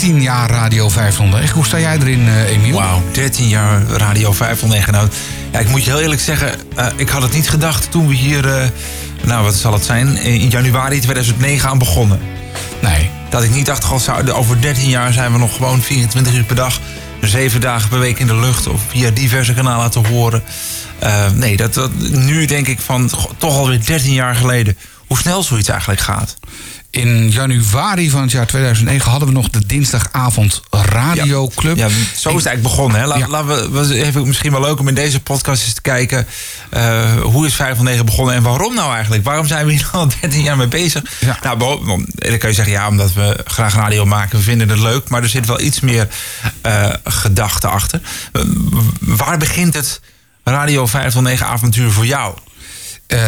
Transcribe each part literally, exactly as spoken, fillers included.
dertien jaar Radio vijfhonderdnegen. Hoe sta jij erin, uh, Emiel? Wauw, dertien jaar Radio vijfhonderdnegen. Nou, ja, ik moet je heel eerlijk zeggen, uh, ik had het niet gedacht toen we hier, uh, nou wat zal het zijn, in januari tweeduizend negen aan begonnen. Nee. Dat ik niet dacht, God, over dertien jaar zijn we nog gewoon vierentwintig uur per dag, zeven dagen per week in de lucht of via diverse kanalen te horen. Uh, nee, dat, dat, nu denk ik van toch alweer dertien jaar geleden hoe snel zoiets eigenlijk gaat. In januari van het jaar tweeduizend negen hadden we nog de dinsdagavond radioclub. Ja, ja, zo is het eigenlijk begonnen. Hè? La, ja. Laten we even, misschien wel leuk om in deze podcast eens te kijken. Uh, hoe is vijfhonderdnegen begonnen en waarom nou eigenlijk? Waarom zijn we hier al dertien jaar mee bezig? Ja. Nou, dan kan je zeggen, ja, omdat we graag radio maken. We vinden het leuk, maar er zit wel iets meer uh, gedachte achter. Uh, waar begint het Radio vijfhonderdnegen avontuur voor jou? Uh,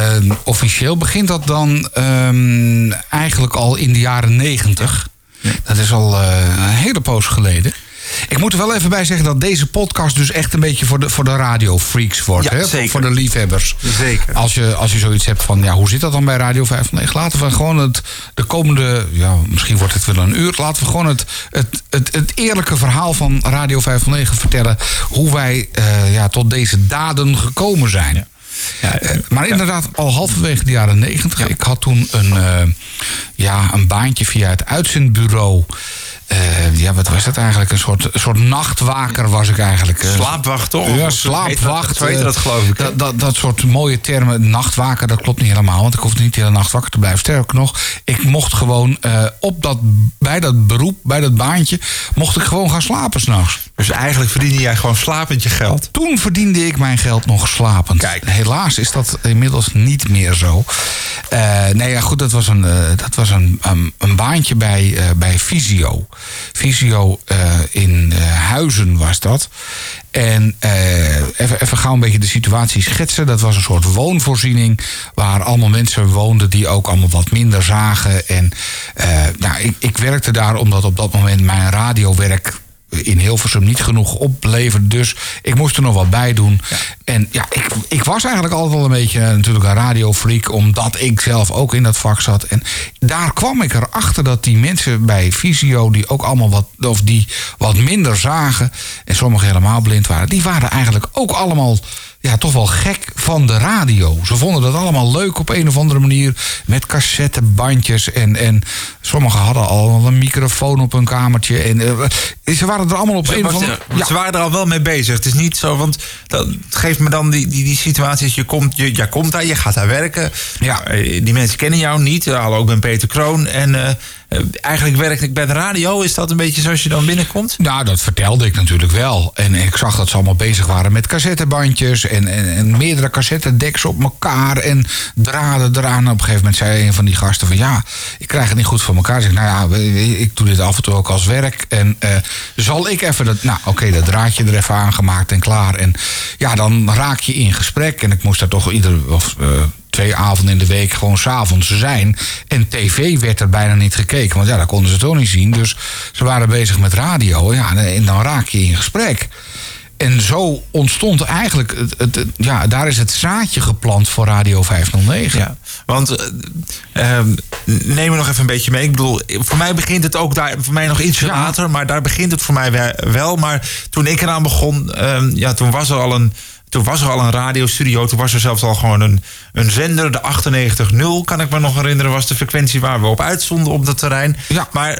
officieel begint dat dan um, eigenlijk al in de jaren negentig. Ja. Dat is al uh, een hele poos geleden. Ik moet er wel even bij zeggen dat deze podcast dus echt een beetje voor de, voor de radiofreaks wordt. Ja, hè? Zeker. Voor de liefhebbers. Zeker. Als je, als je zoiets hebt van, ja, hoe zit dat dan bij Radio vijfhonderdnegen? Laten we gewoon het de komende, ja, misschien wordt het wel een uur, laten we gewoon het, het, het, het eerlijke verhaal van Radio vijfhonderdnegen vertellen. Hoe wij uh, ja, tot deze daden gekomen zijn. Ja. Ja, uh, maar inderdaad, al halverwege de jaren negentig. Ja. Ik had toen een, uh, ja, een baantje via het uitzendbureau. Uh, ja, wat was dat eigenlijk? Een soort, soort nachtwaker was ik eigenlijk. Uh, slaapwacht, toch? Ja, slaapwacht. Weet dat, dat geloof ik. Dat, dat, dat soort mooie termen. Nachtwaker, dat klopt niet helemaal. Want ik hoefde niet de hele nacht wakker te blijven. Sterker nog, ik mocht gewoon uh, op dat, bij dat beroep, bij dat baantje, mocht ik gewoon gaan slapen s'nachts. Dus eigenlijk verdiende jij gewoon slapend je geld? Toen verdiende ik mijn geld nog slapend. Kijk. Helaas is dat inmiddels niet meer zo. Uh, nee, ja, goed, dat was een, uh, dat was een, um, een baantje bij, uh, bij Visio. Visio uh, in uh, Huizen was dat. En uh, even, even gauw een beetje de situatie schetsen. Dat was een soort woonvoorziening waar allemaal mensen woonden die ook allemaal wat minder zagen. En uh, nou, ik, ik werkte daar omdat op dat moment mijn radiowerk in Hilversum niet genoeg opleverde. Dus ik moest er nog wat bij doen. Ja. En ja, ik, ik was eigenlijk altijd wel een beetje natuurlijk een radiofreak, omdat ik zelf ook in dat vak zat. En daar kwam ik erachter dat die mensen bij Visio, die ook allemaal wat, of die wat minder zagen, en sommigen helemaal blind waren, die waren eigenlijk ook allemaal, ja, toch wel gek van de radio. Ze vonden dat allemaal leuk op een of andere manier, met cassettebandjes. En, en sommigen hadden al een microfoon op hun kamertje. En uh, ze waren er allemaal op ze een of andere manier. Ja. Ze waren er al wel mee bezig. Het is niet zo, want dat geeft me dan die, die, die situaties. Je komt, je, je komt daar, je gaat daar werken. Ja. Die mensen kennen jou niet. Hallo, ik ben Peter Kroon. En Uh, eigenlijk werkte ik bij de radio. Is dat een beetje zoals je dan binnenkomt? Nou, dat vertelde ik natuurlijk wel. En ik zag dat ze allemaal bezig waren met cassettebandjes en, en, en meerdere cassettedeks op elkaar en draden eraan. Op een gegeven moment zei een van die gasten van, ja, ik krijg het niet goed voor elkaar. Ik zeg, nou ja, ik doe dit af en toe ook als werk. En uh, zal ik even dat, nou oké, okay, dat draadje er even aangemaakt en klaar. En ja, dan raak je in gesprek. En ik moest daar toch ieder of Uh, twee avonden in de week gewoon 's avonds zijn. En tv werd er bijna niet gekeken. Want ja, dat konden ze toch niet zien. Dus ze waren bezig met radio. Ja, en dan raak je in gesprek. En zo ontstond eigenlijk het, het, het, ja, daar is het zaadje geplant voor Radio vijfhonderdnegen. Ja, want uh, um, neem me nog even een beetje mee. Ik bedoel, voor mij begint het ook daar, voor mij nog iets ja. later. Maar daar begint het voor mij wel. Maar toen ik eraan begon, uh, ja, toen was er al een Toen was er al een radiostudio, toen was er zelfs al gewoon een, een zender. De achtennegentig nul, kan ik me nog herinneren, was de frequentie waar we op uitzonden op dat terrein. Ja. Maar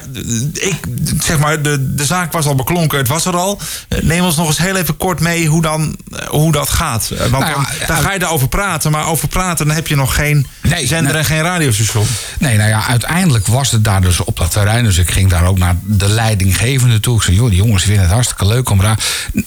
ik, zeg maar, de, de zaak was al beklonken, het was er al. Neem ons nog eens heel even kort mee hoe, dan, hoe dat gaat. Want nou ja, dan, dan ga je daarover praten, maar over praten dan heb je nog geen nee, zender nou, en geen radiostation. Nee, nou ja, uiteindelijk was het daar dus op dat terrein. Dus ik ging daar ook naar de leidinggevende toe. Ik zei, joh, die jongens vinden het hartstikke leuk om ra-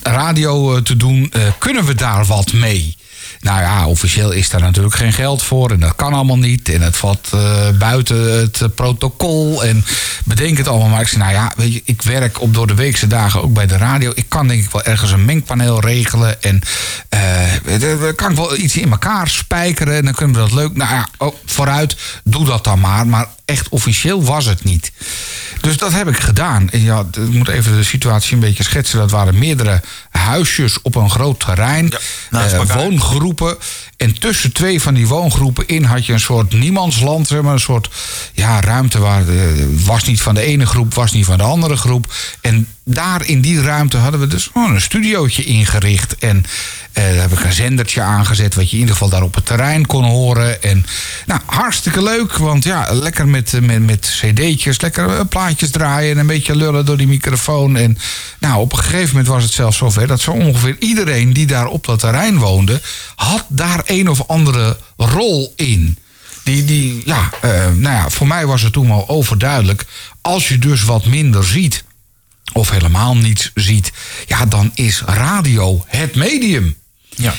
radio te doen. Uh, kunnen we daar wat mee? Nou ja, officieel is daar natuurlijk geen geld voor en dat kan allemaal niet en het valt uh, buiten het uh, protocol en bedenk het allemaal. Maar ik zei, nou ja, weet je, ik werk op door de weekse dagen ook bij de radio. Ik kan denk ik wel ergens een mengpaneel regelen en uh, kan ik wel iets in elkaar spijkeren en dan kunnen we dat leuk. Nou ja, oh, vooruit, doe dat dan maar. Maar echt officieel was het niet. Dus dat heb ik gedaan. En ja, ik moet even de situatie een beetje schetsen. Dat waren meerdere huisjes op een groot terrein. Ja, eh, woongroepen. En tussen twee van die woongroepen in had je een soort niemandsland. Zeg maar, een soort ja, ruimte waar de, was niet van de ene groep, was niet van de andere groep. En daar in die ruimte hadden we dus oh, een studiootje ingericht. En eh, daar heb ik een zendertje aangezet wat je in ieder geval daar op het terrein kon horen. En nou, hartstikke leuk, want ja, lekker met, met, met cd'tjes, lekker plaatjes draaien en een beetje lullen door die microfoon. En nou, op een gegeven moment was het zelfs zover dat zo ongeveer iedereen die daar op dat terrein woonde, had daar een of andere rol in. Die, die, ja, uh, nou ja, voor mij was het toen wel overduidelijk. Als je dus wat minder ziet, of helemaal niets ziet, ja, dan is radio het medium. Ja.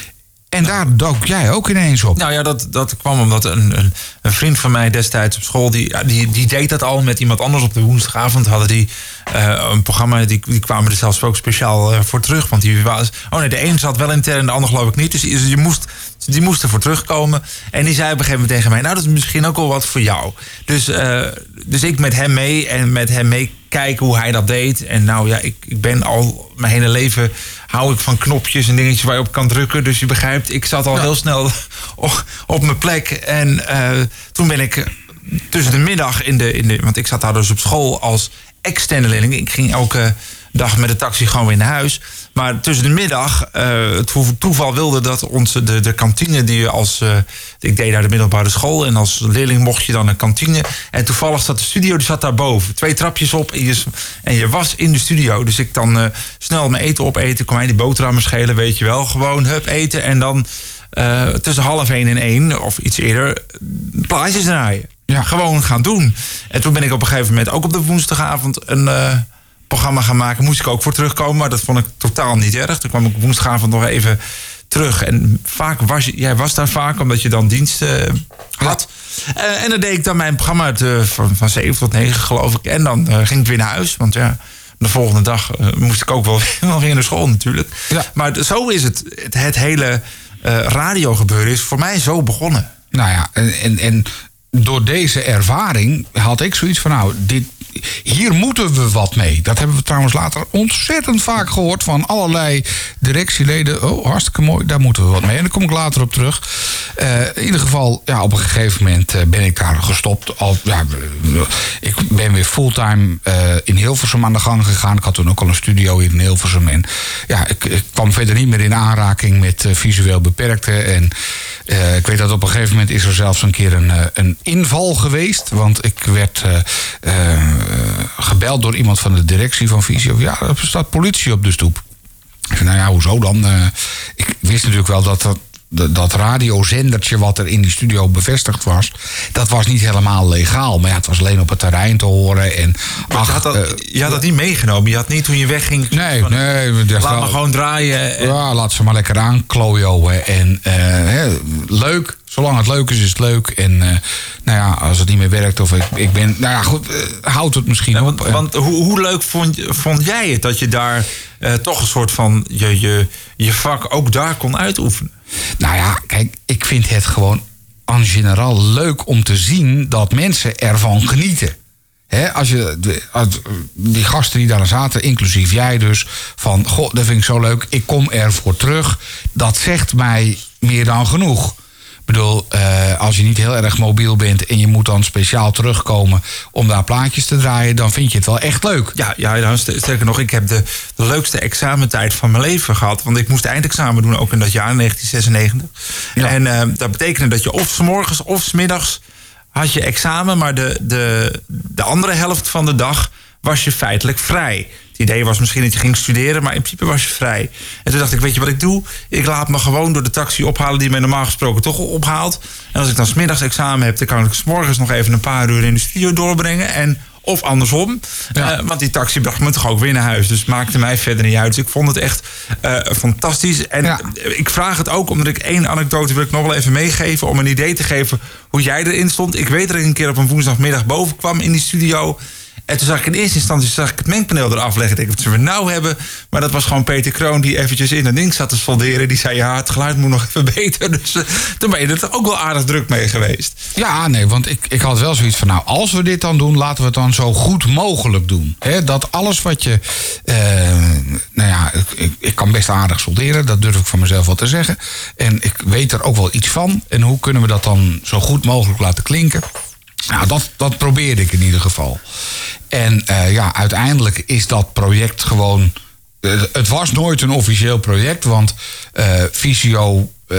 En nou, daar dook jij ook ineens op. Nou ja, dat, dat kwam omdat een, een, een vriend van mij destijds op school, die, die, die deed dat al met iemand anders op de woensdagavond. Hadden die uh, een programma, die, die kwamen er zelfs ook speciaal uh, voor terug. Want die was, oh nee, de een zat wel intern en de ander geloof ik niet. Dus je moest, die moest ervoor terugkomen. En die zei op een gegeven moment tegen mij, nou dat is misschien ook wel wat voor jou. Dus, uh, dus ik met hem mee en met hem mee kijken hoe hij dat deed. En nou ja, ik, ik ben al mijn hele leven, hou ik van knopjes en dingetjes waar je op kan drukken. Dus je begrijpt, ik zat al ja. heel snel op, op mijn plek. En uh, toen ben ik tussen de middag in de, in de... Want ik zat daar dus op school als externe leerling. Ik ging elke dag met de taxi gewoon weer naar huis. Maar tussen de middag, uh, het toeval wilde dat onze, de, de kantine die je als... Uh, ik deed daar de middelbare school en als leerling mocht je dan een kantine. En toevallig zat de studio, die zat daarboven. Twee trapjes op en je, en je was in de studio. Dus ik dan uh, snel mijn eten opeten, kon mij die boterhammen schelen, weet je wel. Gewoon hup eten en dan uh, tussen half één en één of iets eerder plaatjes draaien. Ja, gewoon gaan doen. En toen ben ik op een gegeven moment ook op de woensdagavond een... Uh, programma gaan maken, moest ik ook voor terugkomen. Maar dat vond ik totaal niet erg. Toen kwam ik woensdagavond nog even terug. En vaak was je, jij was daar vaak, omdat je dan dienst uh, had. Uh, en dan deed ik dan mijn programma uit, uh, van, van zeven tot negen, geloof ik. En dan uh, ging ik weer naar huis. Want ja, de volgende dag uh, moest ik ook wel nog in de school natuurlijk. Ja. Maar zo is het. Het, het hele uh, radio gebeuren is voor mij zo begonnen. Nou ja, en, en, en door deze ervaring had ik zoiets van, nou, dit hier moeten we wat mee. Dat hebben we trouwens later ontzettend vaak gehoord van allerlei directieleden. Oh, hartstikke mooi, daar moeten we wat mee. En daar kom ik later op terug. Uh, in ieder geval, ja, op een gegeven moment ben ik daar gestopt. Al, ja, ik ben weer fulltime uh, in Hilversum aan de gang gegaan. Ik had toen ook al een studio in Hilversum. En ja, ik, ik kwam verder niet meer in aanraking met uh, visueel beperkten. En uh, ik weet dat op een gegeven moment is er zelfs een keer een, een inval geweest. Want ik werd... Uh, uh, gebeld door iemand van de directie van Visio. Ja, er staat politie op de stoep. Ik zei, nou ja, hoezo dan? Uh, ik wist natuurlijk wel dat dat, dat radiozendertje wat er in die studio bevestigd was, dat was niet helemaal legaal. Maar ja, het was alleen op het terrein te horen. En ach, had dat, uh, je had dat niet meegenomen? Je had niet toen je wegging... Nee, van, nee. Laat wel, maar gewoon draaien. En... Ja, laat ze maar lekker aanklooien. En uh, he, leuk... Zolang het leuk is, is het leuk. En uh, nou ja, als het niet meer werkt of ik, ik ben... Nou ja, goed, uh, houdt het misschien ja, want, op. Want hoe, hoe leuk vond, vond jij het? Dat je daar uh, toch een soort van je, je, je vak ook daar kon uitoefenen? Nou ja, kijk, ik vind het gewoon en generaal leuk om te zien dat mensen ervan genieten. He, als je die gasten die daar zaten, inclusief jij dus, van goh, dat vind ik zo leuk, ik kom ervoor terug. Dat zegt mij meer dan genoeg. Ik bedoel, uh, als je niet heel erg mobiel bent en je moet dan speciaal terugkomen om daar plaatjes te draaien, dan vind je het wel echt leuk. Ja, ja dan, sterker nog, ik heb de, de leukste examentijd van mijn leven gehad. Want ik moest eindexamen doen, ook in dat jaar, negentien zesennegentig. Ja. En uh, dat betekende dat je of 's morgens of 's middags had je examen, maar de, de, de andere helft van de dag was je feitelijk vrij. Het idee was misschien dat je ging studeren, maar in principe was je vrij. En toen dacht ik, weet je wat ik doe? Ik laat me gewoon door de taxi ophalen die mij normaal gesproken toch ophaalt. En als ik dan 's middags examen heb, dan kan ik 's morgens nog even een paar uur in de studio doorbrengen. En, of andersom, ja. uh, want die taxi bracht me toch ook weer naar huis. Dus het maakte mij verder niet uit. Dus ik vond het echt uh, fantastisch. En ja. ik vraag het ook, omdat ik één anekdote wil ik nog wel even meegeven, om een idee te geven hoe jij erin stond. Ik weet dat ik een keer op een woensdagmiddag boven kwam in die studio. En toen zag ik in eerste instantie zag ik het mengpaneel eraf leggen. Ik dacht, wat zullen we nou hebben? Maar dat was gewoon Peter Kroon die eventjes in een ding zat te solderen. Die zei, ja, het geluid moet nog even beter. Dus uh, toen ben je er ook wel aardig druk mee geweest. Ja, nee, want ik, ik had wel zoiets van... nou, als we dit dan doen, laten we het dan zo goed mogelijk doen. He, dat alles wat je... Uh, nou ja, ik, ik kan best aardig solderen. Dat durf ik van mezelf wel te zeggen. En ik weet er ook wel iets van. En hoe kunnen we dat dan zo goed mogelijk laten klinken? Nou, dat, dat probeerde ik in ieder geval. En uh, ja, uiteindelijk is dat project gewoon... Uh, het was nooit een officieel project, want uh, Visio... Uh,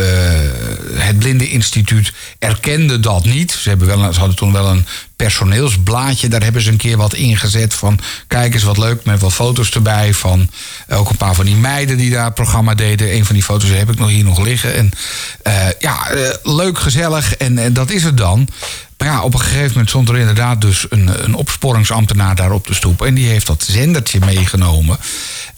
het Blindeninstituut erkende dat niet. Ze, hebben wel, ze hadden toen wel een personeelsblaadje. Daar hebben ze een keer wat ingezet van... kijk eens wat leuk, met wat foto's erbij. Van ook een paar van die meiden die daar het programma deden. Een van die foto's heb ik nog hier nog liggen. En uh, ja, uh, leuk, gezellig en, en dat is het dan. Maar ja, op een gegeven moment stond er inderdaad dus een, een opsporingsambtenaar daar op de stoep. En die heeft dat zendertje meegenomen.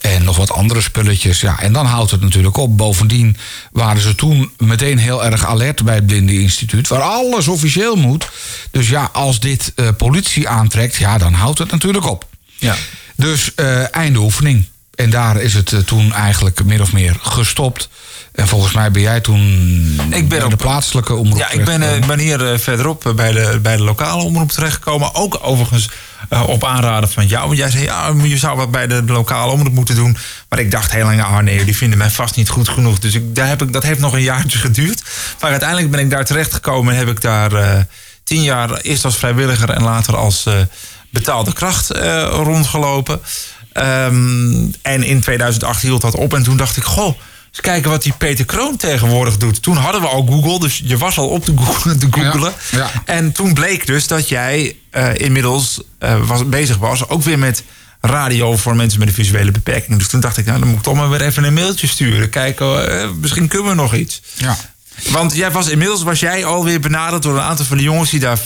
En nog wat andere spulletjes. Ja, en dan houdt het natuurlijk op. Bovendien waren ze toen meteen heel erg alert bij het Blindeninstituut. Waar alles officieel moet. Dus ja, als dit uh, politie aantrekt, ja, dan houdt het natuurlijk op. Ja. Dus uh, einde oefening. En daar is het uh, toen eigenlijk min of meer gestopt. En volgens mij ben jij toen ik ben bij op, de plaatselijke omroep Ja, ik ben, ik ben hier verderop bij de, bij de lokale omroep terechtgekomen. Ook overigens uh, op aanraden van jou. Want jij zei, ja, je zou wat bij de lokale omroep moeten doen. Maar ik dacht heel lang, nou, oh nee, die vinden mij vast niet goed genoeg. Dus ik, daar heb ik, dat heeft nog een jaartje geduurd. Maar uiteindelijk ben ik daar terechtgekomen en heb ik daar uh, tien jaar... eerst als vrijwilliger en later als uh, betaalde kracht uh, rondgelopen. Um, en in tweeduizend acht hield dat op en toen dacht ik, goh... eens kijken wat die Peter Kroon tegenwoordig doet. Toen hadden we al Google, dus je was al op te googlen. Te googlen. Ja, ja. En toen bleek dus dat jij uh, inmiddels uh, was, bezig was... ook weer met radio voor mensen met een visuele beperking. Dus toen dacht ik, nou, dan moet ik toch maar weer even een mailtje sturen. Kijken, uh, misschien kunnen we nog iets. Ja. Want jij was, inmiddels was jij alweer benaderd door een aantal van de jongens... die daar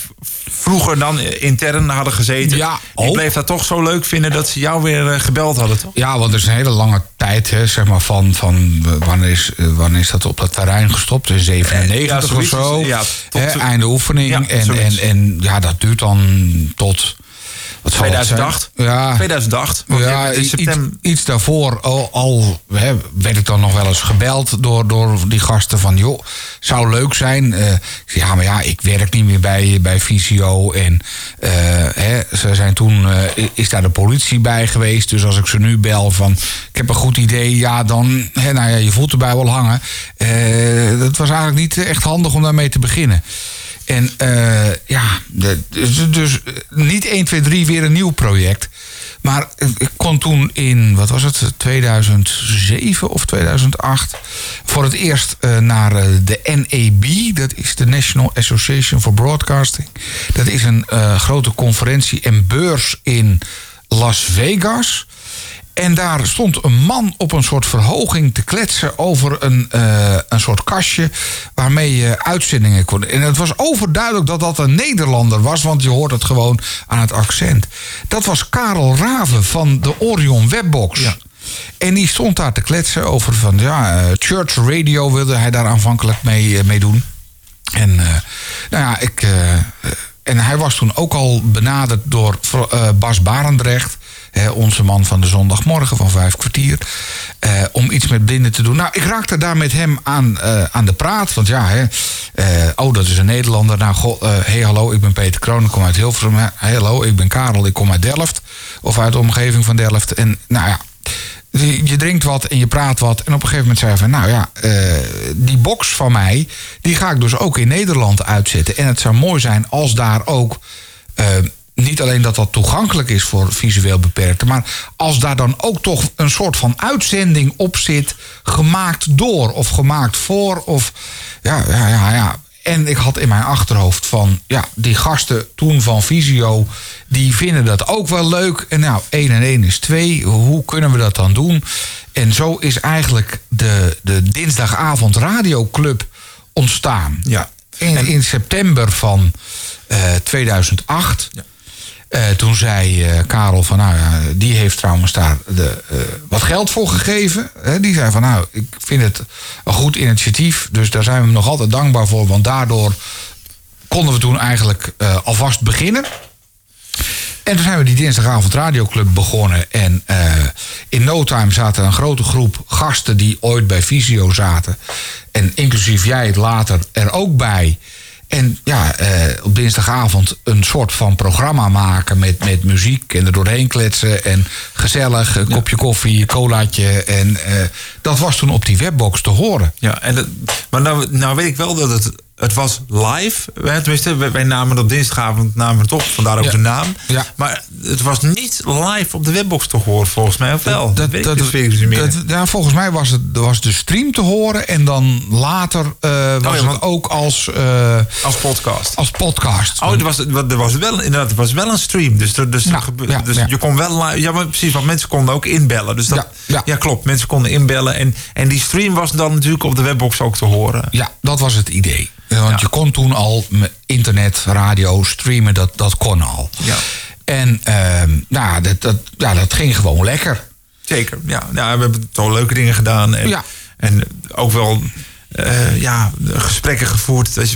vroeger dan intern hadden gezeten. Ja, ik bleef dat toch zo leuk vinden dat ze jou weer gebeld hadden, toch? Ja, want er is een hele lange tijd, hè, zeg maar, van... van wanneer, is, wanneer is dat op dat terrein gestopt? In zevenennegentig ja, of zo. Ja, tot, hè, einde oefening. Ja, en, en, en ja, dat duurt dan tot... tweeduizend acht Ja, tweeduizend acht Ja, iets, iets daarvoor al, al hè, werd ik dan nog wel eens gebeld door, door die gasten van... joh, zou leuk zijn. Uh, ja, maar ja, ik werk niet meer bij, bij Visio. En uh, hè, ze zijn toen uh, is daar de politie bij geweest. Dus als ik ze nu bel van, ik heb een goed idee... ja, dan, hè, nou ja, je voelt erbij wel hangen. Uh, dat was eigenlijk niet echt handig om daarmee te beginnen. En uh, ja, dus, dus niet één, twee, drie weer een nieuw project. Maar ik kon toen in, wat was het, tweeduizend zeven of tweeduizend acht... voor het eerst uh, naar de N A B, dat is de National Association for Broadcasting. Dat is een uh, grote conferentie en beurs in Las Vegas. En daar stond een man op een soort verhoging te kletsen... over een, uh, een soort kastje waarmee je uitzendingen kon. En het was overduidelijk dat dat een Nederlander was... want je hoort het gewoon aan het accent. Dat was Karel Raven van de Orion Webbox. Ja. En die stond daar te kletsen over van... ja, uh, Church Radio wilde hij daar aanvankelijk mee, uh, mee doen. En uh, nou ja, ik... Uh, En hij was toen ook al benaderd door uh, Bas Barendrecht... Hè, onze man van de zondagmorgen van vijf kwartier... Uh, om iets met blinden te doen. Nou, ik raakte daar met hem aan, uh, aan de praat. Want ja, hè, uh, oh, dat is een Nederlander. Nou, goh, uh, hey, hallo, ik ben Peter Kroon, ik kom uit Hilversum. Hallo, ik ben Karel, ik kom uit Delft. Of uit de omgeving van Delft. En nou ja, je drinkt wat en je praat wat. En op een gegeven moment zei hij van... nou ja, uh, die box van mij... die ga ik dus ook in Nederland uitzetten. En het zou mooi zijn als daar ook... Uh, niet alleen dat dat toegankelijk is voor visueel beperkten... maar als daar dan ook toch een soort van uitzending op zit... gemaakt door of gemaakt voor of... ja, ja, ja, ja. En ik had in mijn achterhoofd van... ja, die gasten toen van Visio... die vinden dat ook wel leuk. En nou, één en één is twee. Hoe kunnen we dat dan doen? En zo is eigenlijk de, de dinsdagavond radioclub ontstaan. Ja. In, in september van uh, tweeduizend acht... Ja. Uh, toen zei uh, Karel van, nou ja, die heeft trouwens daar de, uh, wat geld voor gegeven. He, die zei van, nou, ik vind het een goed initiatief. Dus daar zijn we hem nog altijd dankbaar voor. Want daardoor konden we toen eigenlijk uh, alvast beginnen. En toen zijn we die dinsdagavond radioclub begonnen. En uh, in no time zaten een grote groep gasten die ooit bij Visio zaten. En inclusief jij het later er ook bij. En ja, uh, op dinsdagavond een soort van programma maken met, met muziek en er doorheen kletsen. En gezellig, een kopje koffie, colaatje. En uh, dat was toen op die webbox te horen. Ja, en dat, maar nou, nou weet ik wel dat het... Het was live, tenminste, wij namen op dinsdagavond namen het op, vandaar ook ja. de naam. Ja. Maar het was niet live op de webbox te horen, volgens mij, of wel? Dat, dat weet dat, ik dus dat, niet meer. Dat, ja, volgens mij was, het, was de stream te horen en dan later uh, was oh, ja, het ook als... Uh, als podcast. Als podcast. Oh, er was, er was wel, inderdaad, er was wel een stream, dus, er, dus, nou, er, ja, dus ja. je kon wel live... Ja, maar precies, want mensen konden ook inbellen. Dus dat, ja, ja. ja, klopt, mensen konden inbellen en, en die stream was dan natuurlijk op de webbox ook te horen. Ja, dat was het idee. Want ja. je kon toen al internet, radio, streamen, dat, dat kon al. Ja. En uh, nou, dat, dat, ja, dat ging gewoon lekker. Zeker, ja. Nou, we hebben toch leuke dingen gedaan. En, ja. en ook wel uh, ja, gesprekken gevoerd. Dus,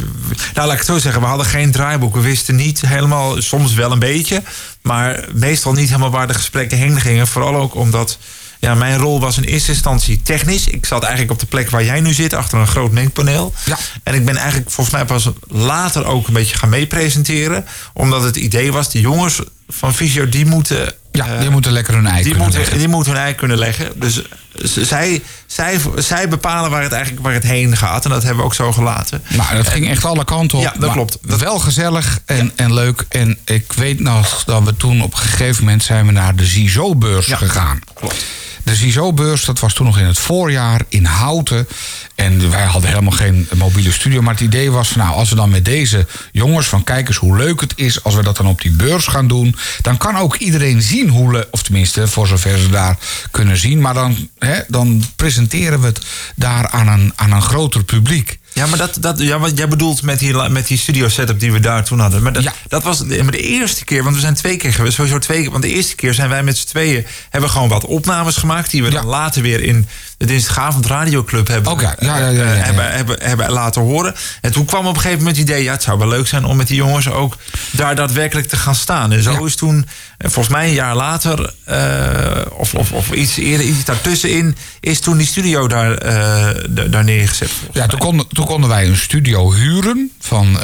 nou, laat ik het zo zeggen, we hadden geen draaiboek. We wisten niet helemaal, soms wel een beetje... maar meestal niet helemaal waar de gesprekken heen gingen. Vooral ook omdat... Ja, mijn rol was in eerste instantie technisch. Ik zat eigenlijk op de plek waar jij nu zit, achter een groot mengpaneel. Ja. En ik ben eigenlijk volgens mij pas later ook een beetje gaan meepresenteren. Omdat het idee was, de jongens van Visio, die moeten... Ja, die moeten lekker hun ei die kunnen moeten, Die moeten hun ei kunnen leggen. Dus zij, zij, zij bepalen waar het eigenlijk waar het heen gaat. En dat hebben we ook zo gelaten. Nou, dat ging echt alle kanten op. Ja, dat klopt. Dat... Wel gezellig en, ja. en leuk. En ik weet nog dat we toen op een gegeven moment... zijn we naar de C I S O-beurs ja, gegaan. Klopt. De C I S O-beurs, dat was toen nog in het voorjaar in Houten. En wij hadden helemaal geen mobiele studio. Maar het idee was, van, nou, als we dan met deze jongens van kijkers hoe leuk het is... als we dat dan op die beurs gaan doen... dan kan ook iedereen zien hoe... Le- of tenminste, voor zover ze daar kunnen zien. Maar dan, hè, dan presenteren we het daar aan een, aan een groter publiek. Ja, maar dat, dat, ja, wat jij bedoelt met die, met die studio-setup die we daar toen hadden. Maar dat, ja. dat was de, maar de eerste keer, want we zijn twee keer geweest. Sowieso twee keer, want de eerste keer zijn wij met z'n tweeën... hebben gewoon wat opnames gemaakt... die we ja. dan later weer in de dinsdagavond radioclub hebben, okay. ja, ja, ja, ja, ja. hebben, hebben, hebben laten horen. En toen kwam op een gegeven moment het idee... ja, het zou wel leuk zijn om met die jongens ook daar daadwerkelijk te gaan staan. En zo ja. is toen, volgens mij een jaar later... Uh, of, of, of iets eerder, iets daartussenin... is toen die studio daar, uh, d- daar neergezet. Ja, toen kon, toen konden wij een studio huren van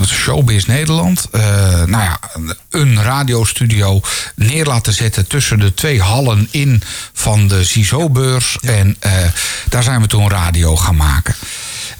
uh, Showbiz Nederland. Uh, nou ja, een radiostudio neer laten zetten tussen de twee hallen in van de C I S O-beurs. Ja. En uh, daar zijn we toen radio gaan maken.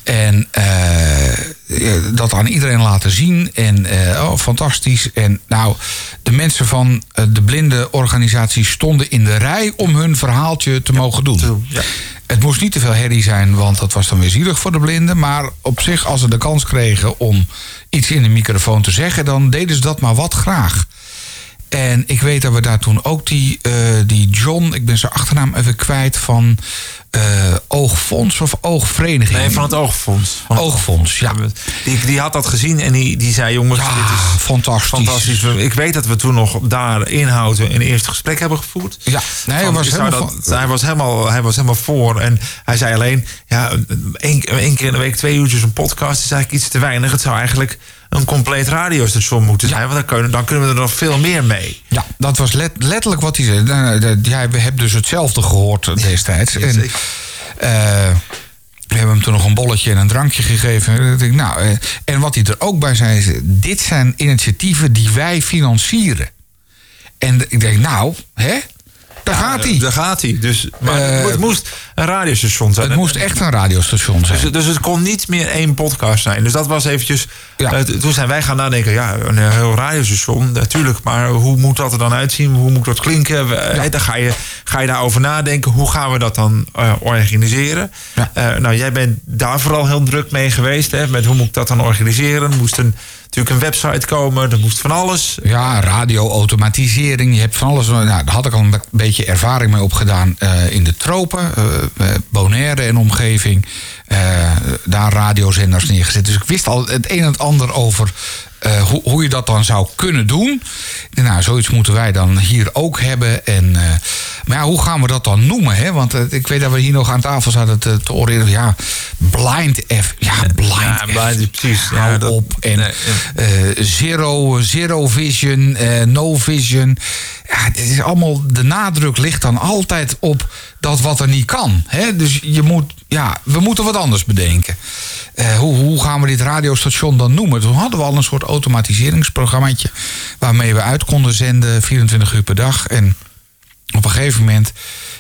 En uh, dat aan iedereen laten zien. En uh, oh, fantastisch. En nou, de mensen van uh, de blinde organisatie stonden in de rij om hun verhaaltje te ja, mogen doen. Ja. Het moest niet te veel herrie zijn, want dat was dan weer zielig voor de blinden. Maar op zich, als ze de kans kregen om iets in de microfoon te zeggen... dan deden ze dat maar wat graag. En ik weet dat we daar toen ook die, uh, die John... ik ben zijn achternaam even kwijt... van uh, Oogfonds of Oogvereniging. Nee, van het Oogfonds. Van Oogfonds, ja. Die, die had dat gezien en die, die zei... jongens, ja, dit is fantastisch. fantastisch. Ik weet dat we toen nog daar in Houten... een eerste gesprek hebben gevoerd. Ja, nee, hij, was helemaal dat, van... hij, was helemaal, hij was helemaal voor. En hij zei alleen... ja, één, één keer in de week twee uurtjes een podcast... is eigenlijk iets te weinig. Het zou eigenlijk... een compleet radiostation moeten zijn. Ja. Want dan kunnen, dan kunnen we er nog veel meer mee. Ja, dat was let, letterlijk wat hij zei. Jij hebt dus hetzelfde gehoord destijds. Ja, en, uh, we hebben hem toen nog een bolletje en een drankje gegeven. Nou, en wat hij er ook bij zei is... dit zijn initiatieven die wij financieren. En ik denk, nou, hè... Daar ja, gaat hij. Daar gaat hij. Dus, maar uh, het moest een radiostation zijn. Het moest echt een radiostation zijn. Dus, dus het kon niet meer één podcast zijn. Dus dat was eventjes... Ja. Uh, toen zijn wij gaan nadenken, ja, een heel radiostation, natuurlijk. Maar hoe moet dat er dan uitzien? Hoe moet dat klinken? We, ja. Dan ga je, ga je daarover nadenken. Hoe gaan we dat dan uh, organiseren? Ja. Uh, nou, jij bent daar vooral heel druk mee geweest. Hè, met hoe moet ik dat dan organiseren? Moest een... natuurlijk een website komen, er moest van alles. Ja, radio-automatisering, je hebt van alles. Nou, daar had ik al een beetje ervaring mee opgedaan uh, in de tropen, uh, Bonaire en omgeving. uh, daar radiozenders neergezet. Dus ik wist al het een en het ander over uh, hoe, hoe je dat dan zou kunnen doen. Nou, zoiets moeten wij dan hier ook hebben. En, uh, maar ja, hoe gaan we dat dan noemen? Hè? Want uh, ik weet dat we hier nog aan tafel zaten te, te oordelen. Ja, blind F. Ja, blind ja, F. Blind, precies. Hou ja, dat, op. En nee, nee. Uh, zero, zero vision, uh, no vision. Ja, het is allemaal, de nadruk ligt dan altijd op dat wat er niet kan. Hè? Dus je moet, ja, we moeten wat anders bedenken. Uh, hoe, hoe gaan we dit radiostation dan noemen? Toen hadden we al een soort automatiseringsprogrammaatje waarmee we uit konden zenden vierentwintig uur per dag. En op een gegeven moment,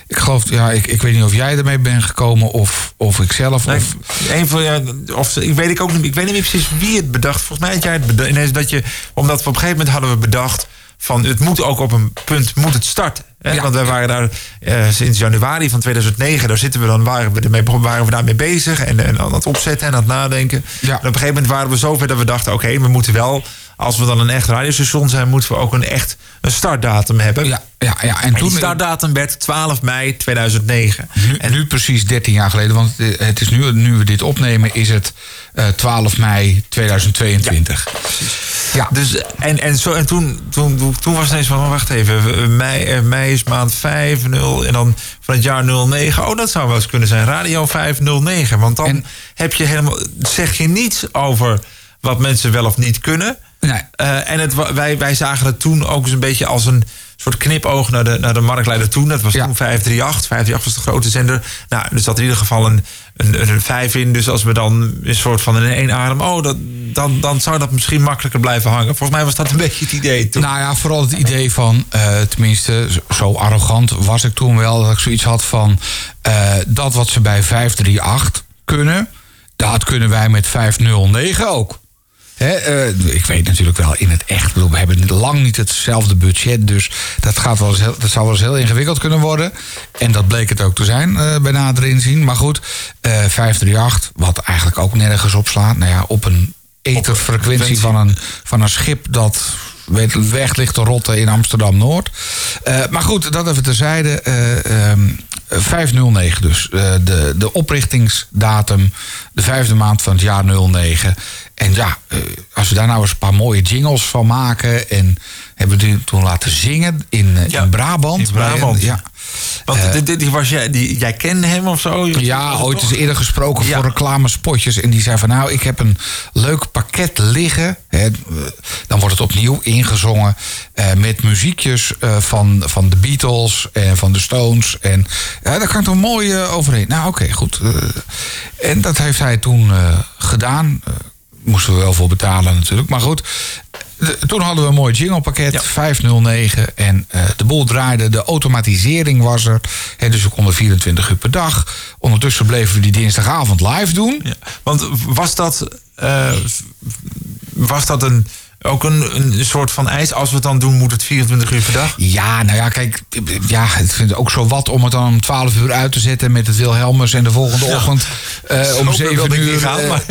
ik geloof, ja, ik, ik weet niet of jij ermee bent gekomen of, of ik zelf. Nee, of, een van, ja, of, ik weet ik ook niet, ik weet niet meer precies wie het bedacht. Volgens mij had jij het bedacht. Nee, dat je, omdat we op een gegeven moment hadden we bedacht van het moet ook op een punt moet het starten. Hè? Ja. Want wij waren daar uh, sinds januari van tweeduizend negen, daar zitten we dan, waren we, ermee, waren we daarmee bezig en, en aan het opzetten en aan het nadenken. Ja. En op een gegeven moment waren we zover dat we dachten, oké, okay, we moeten wel, als we dan een echt radiostation zijn, moeten we ook een echt een startdatum hebben. Ja, ja, ja. En, en toen die startdatum werd twaalf mei tweeduizend negen. Nu, en nu precies dertien jaar geleden, want het is nu, nu we dit opnemen, is het uh, twaalf mei tweeduizend tweeëntwintig. Ja, precies. Ja. Dus, en en, zo, en toen, toen, toen was het ineens van, wacht even, mei, mei is maand vijf nul en dan van het jaar negen. Oh, dat zou wel eens kunnen zijn, Radio vijf nul negen. Want dan en, heb je helemaal, zeg je niets over wat mensen wel of niet kunnen. Nee. Uh, en het, wij, wij zagen het toen ook eens een beetje als een soort knipoog naar de, naar de marktleider toen. Dat was ja. toen vijf drie acht. vijf drie acht was de grote zender. Nou, er zat in ieder geval een, een, een vijf in. Dus als we dan een soort van in één adem, oh, dat, dan, dan zou dat misschien makkelijker blijven hangen. Volgens mij was dat een beetje het idee toen. Nou ja, vooral het idee van, uh, tenminste, zo arrogant was ik toen wel, dat ik zoiets had van, uh, dat wat ze bij vijf drie acht kunnen, dat kunnen wij met vijf nul negen ook. He, uh, ik weet natuurlijk wel in het echt, bedoel, we hebben lang niet hetzelfde budget, dus dat, gaat wel heel, dat zou wel eens heel ingewikkeld kunnen worden. En dat bleek het ook te zijn, uh, bij nader inzien. Maar goed, uh, vijf drie acht, wat eigenlijk ook nergens op slaat. Nou ja, op een etherfrequentie van een, van een schip dat weet, weg ligt te rotten in Amsterdam-Noord. Uh, maar goed, dat even terzijde. Uh, um, vijf nul negen dus, uh, de, de oprichtingsdatum, de vijfde maand van het jaar nul negen. En ja, als we daar nou eens een paar mooie jingles van maken, en hebben we die toen laten zingen in, ja, in Brabant. In Brabant. Ja. Want uh, dit, dit was jij, die, jij kende hem of zo? Ja, ooit is eerder gesproken ja. voor reclamespotjes. En die zei van, nou, ik heb een leuk pakket liggen. Hè, dan wordt het opnieuw ingezongen uh, met muziekjes uh, van, van de Beatles en van de Stones. En ja, daar kan ik toch mooi uh, overheen. Nou, oké, okay, goed. Uh, en dat heeft hij toen uh, gedaan. Uh, moesten we wel voor betalen natuurlijk. Maar goed, de, toen hadden we een mooi jinglepakket, ja. vijf nul negen. En uh, de boel draaide, de automatisering was er. He, dus we konden vierentwintig uur per dag. Ondertussen bleven we die dinsdagavond live doen. Ja, want was dat, uh, was dat een, ook een, een soort van eis? Als we het dan doen, moet het vierentwintig uur per dag? Ja, nou ja, kijk, ja, ik vind het ook zo wat om het dan om twaalf uur uit te zetten met het Wilhelmus en de volgende ja. ochtend uh, om zeven uur uh, gaan, maar.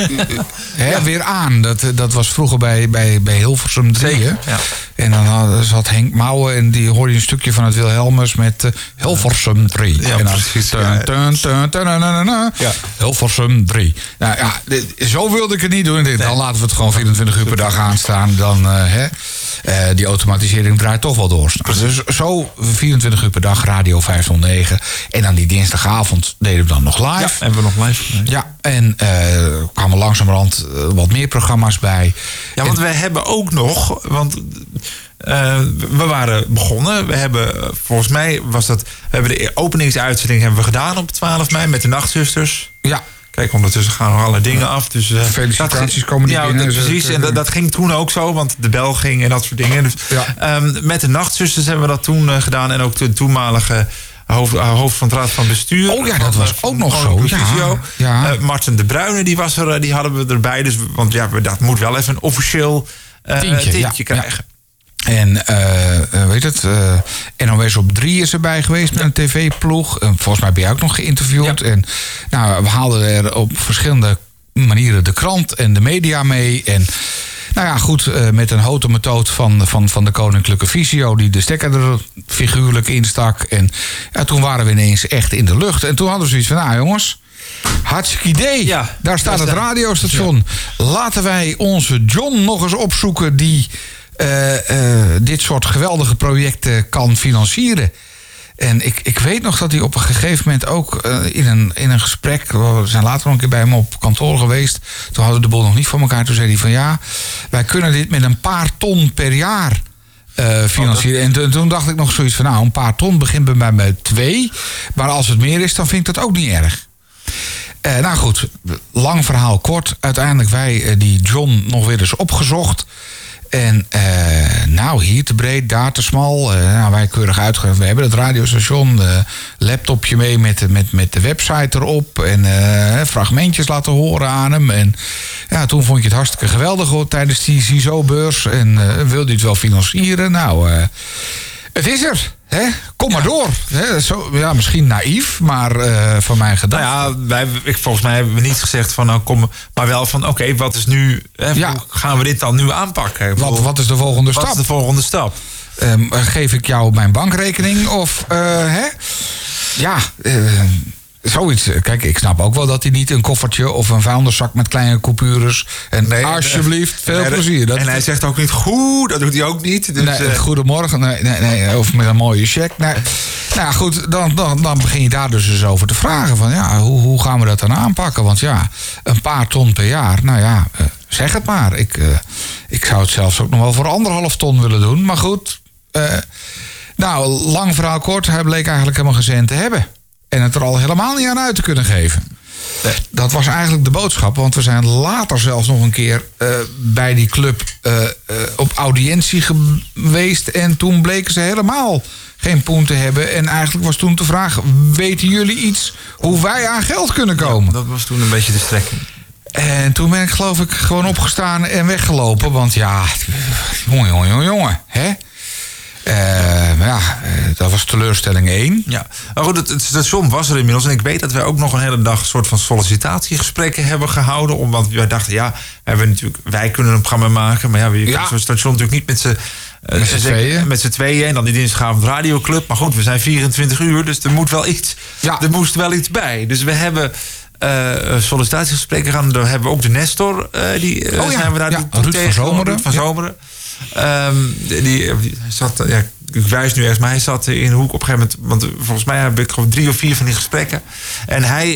He, ja. weer aan. Dat, dat was vroeger bij, bij, bij Hilversum drie. Ja. En dan had, zat Henk Mouwen en die hoorde een stukje van het Wilhelmus met uh, Hilversum drie. Ja, en dan precies. Hilversum drie. Nou ja, dit, zo wilde ik het niet doen. Dan nee. laten we het gewoon vierentwintig uur per dag aanstaan. Dan, uh, he, uh, die automatisering draait toch wel door. Dus zo vierentwintig uur per dag, Radio vijf nul negen. En dan die dinsdagavond deden we dan nog live. Ja, hebben we nog live. Nee. Ja, en uh, kwamen langzamerhand wat meer programma's bij. Ja, want en, we hebben ook nog, want uh, we waren begonnen. We hebben, volgens mij was dat, we hebben de openingsuitzending hebben we gedaan op twaalf mei met de Nachtzusters. Ja. Kijk, ondertussen gaan nog alle dingen af. Dus, uh, felicitaties dat, komen niet ja, binnen. Ja, precies. En dat, dat ging toen ook zo, want de bel ging en dat soort dingen. Dus, ja. um, met de Nachtzusters hebben we dat toen uh, gedaan. En ook de toenmalige hoofd, uh, hoofd van het Raad van Bestuur. Oh ja, dat was ook nog zo. Ja, ja. Uh, Martin De Bruyne, die, was er, die hadden we erbij. Dus, want ja, dat moet wel even een officieel uh, tientje, tientje ja, krijgen. Ja. En uh, weet het, uh, N O S op drie is erbij geweest met een tv-ploeg. Uh, volgens mij ben je ook nog geïnterviewd. Ja. En nou, we haalden er op verschillende manieren de krant en de media mee. En nou ja, goed, uh, met een houten methode van, van, van de Koninklijke Visio, die de stekker er figuurlijk instak. En ja, toen waren we ineens echt in de lucht. En toen hadden we zoiets van, nou jongens, Hartstikke idee. Ja, daar staat het radiostation. Ja. Laten wij onze John nog eens opzoeken die uh, uh, dit soort geweldige projecten kan financieren. En ik, ik weet nog dat hij op een gegeven moment ook uh, in, een, in een gesprek... We zijn later nog een keer bij hem op kantoor geweest. Toen hadden we de boel nog niet voor elkaar. Toen zei hij van ja, wij kunnen dit met een paar ton per jaar uh, financieren. En toen, toen dacht ik nog zoiets van nou, een paar ton begint bij mij bij twee. Maar als het meer is, dan vind ik dat ook niet erg. Uh, nou goed, lang verhaal kort. Uiteindelijk wij uh, die John nog weer eens opgezocht. En uh, nou, hier te breed, daar te smal. Uh, nou, wij keurig uitgeven. We hebben het radiostation, uh, laptopje mee met, met, met de website erop. En uh, fragmentjes laten horen aan hem. En ja, toen vond je het hartstikke geweldig hoor, tijdens die C I S O-beurs. En uh, wilde je het wel financieren? Nou, uh, het is er. Hè? Kom maar ja. door. Hè? Zo, ja, misschien naïef, maar uh, van mijn gedachten. Nou ja, wij, ik, volgens mij hebben we niet gezegd van nou kom, maar wel van oké, okay, wat is nu? Hè, ja. Hoe gaan we dit dan nu aanpakken? Wat, wat is de volgende stap? Wat is de volgende stap? Um, geef ik jou mijn bankrekening of uh, hè? Ja. Uh, Zoiets. Kijk, ik snap ook wel dat hij niet een koffertje of een vuilniszak met kleine coupures. En nee, alsjeblieft, veel nee, plezier. Dat en hij zegt ook niet goed, dat doet hij ook niet. Dus nee, goedemorgen, nee, nee, nee, of met een mooie cheque. Nee. Nou goed, dan, dan, dan begin je daar dus eens over te vragen. Van ja, hoe, hoe gaan we dat dan aanpakken? Want ja, een paar ton per jaar, nou ja, zeg het maar. Ik, uh, ik zou het zelfs ook nog wel voor anderhalf ton willen doen. Maar goed, uh, nou, lang verhaal kort, hij bleek eigenlijk helemaal geen cent te hebben. En het er al helemaal niet aan uit te kunnen geven. Dat was eigenlijk de boodschap. Want we zijn later zelfs nog een keer uh, bij die club uh, uh, op audiëntie geweest. En toen bleken ze helemaal geen poen te hebben. En eigenlijk was toen de vraag, weten jullie iets hoe wij aan geld kunnen komen? Ja, dat was toen een beetje de strekking. En toen ben ik geloof ik gewoon opgestaan en weggelopen. Want ja, jongen, jongen, jongen, jongen, hè? Uh, ja, dat was teleurstelling één. Ja. Maar goed, het, het station was er inmiddels. En ik weet dat wij ook nog een hele dag een soort van sollicitatiegesprekken hebben gehouden. Om, want wij dachten, ja, hebben natuurlijk, wij kunnen een programma maken. Maar ja, je ja. kunt zo'n station natuurlijk niet met z'n uh, tweeën. tweeën. En dan die dinsdagavond radioclub. Maar goed, we zijn vierentwintig uur, dus er moet wel iets, ja. er moest wel iets bij. Dus we hebben... Uh, sollicitatiegesprekken gaan. Daar hebben we ook de Nestor. Uh, die uh, oh, ja. zijn we daar ja, Ruud tegen. Van Zomeren. Ruud van Zomeren. Ja. Um, die, die zat, ja, ik wijs nu ergens, maar hij zat in de hoek op een gegeven moment. Want volgens mij heb ik gewoon drie of vier van die gesprekken. En hij,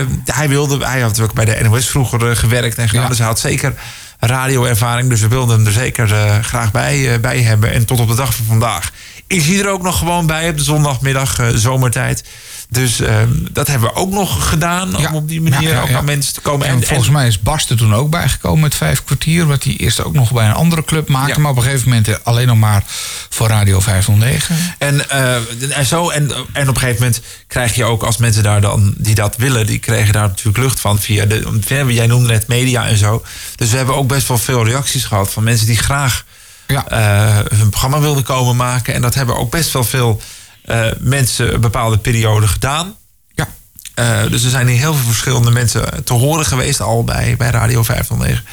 uh, hij wilde. Hij had ook bij de N O S vroeger uh, gewerkt en gedaan. Ja. Dus hij had zeker radioervaring. Dus we wilden hem er zeker uh, graag bij, uh, bij hebben. En tot op de dag van vandaag is hij er ook nog gewoon bij op de zondagmiddag, uh, zomertijd. Dus uh, dat hebben we ook nog gedaan. Om ja, op die manier ja, ja, ook ja. aan mensen te komen. En, en volgens en... mij is Bas er toen ook bijgekomen met vijf kwartier. Wat hij eerst ook nog bij een andere club maakte. Ja. Maar op een gegeven moment alleen nog maar voor Radio vijfhonderdnegen. En, uh, en, zo, en, en op een gegeven moment krijg je ook als mensen daar dan die dat willen. Die kregen daar natuurlijk lucht van. Via de, jij noemde net media en zo. Dus we hebben ook best wel veel reacties gehad. Van mensen die graag ja. uh, hun programma wilden komen maken. En dat hebben ook best wel veel... Uh, mensen een bepaalde periode gedaan. Ja. Uh, dus er zijn hier heel veel verschillende mensen te horen geweest... al bij, bij Radio vijfhonderdnegen.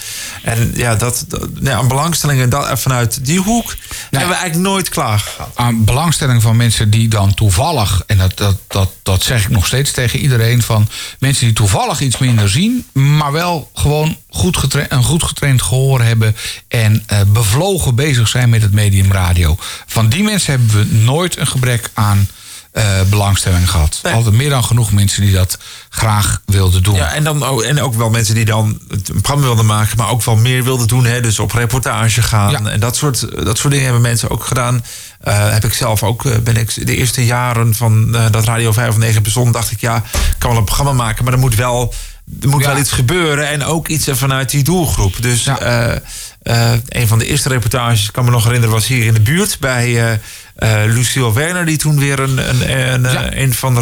En ja, dat, dat, ja, aan belangstellingen dat, vanuit die hoek... Ja. hebben we eigenlijk nooit klaargehad. Aan belangstelling van mensen die dan toevallig... en dat, dat, dat, dat zeg ik nog steeds tegen iedereen... van mensen die toevallig iets minder zien... maar wel gewoon goed getraind, een goed getraind gehoor hebben... en uh, bevlogen bezig zijn met het medium radio. Van die mensen hebben we nooit een gebrek aan... Uh, belangstelling gehad. Nee. Altijd meer dan genoeg mensen die dat graag wilden doen. Ja, en, dan ook, en ook wel mensen die dan een programma wilden maken... maar ook wel meer wilden doen. Hè? Dus op reportage gaan. Ja. En dat soort, dat soort dingen hebben mensen ook gedaan. Uh, heb ik zelf ook... Ben ik de eerste jaren van uh, dat Radio vijfhonderdnegen bestond... dacht ik, ja, ik kan wel een programma maken... maar er moet wel, er moet ja. wel iets gebeuren... en ook iets vanuit die doelgroep. Dus ja. uh, uh, een van de eerste reportages... kan me nog herinneren, was hier in de buurt... bij... Uh, Uh, Lucille Werner, die toen weer een, een, een, ja. een van de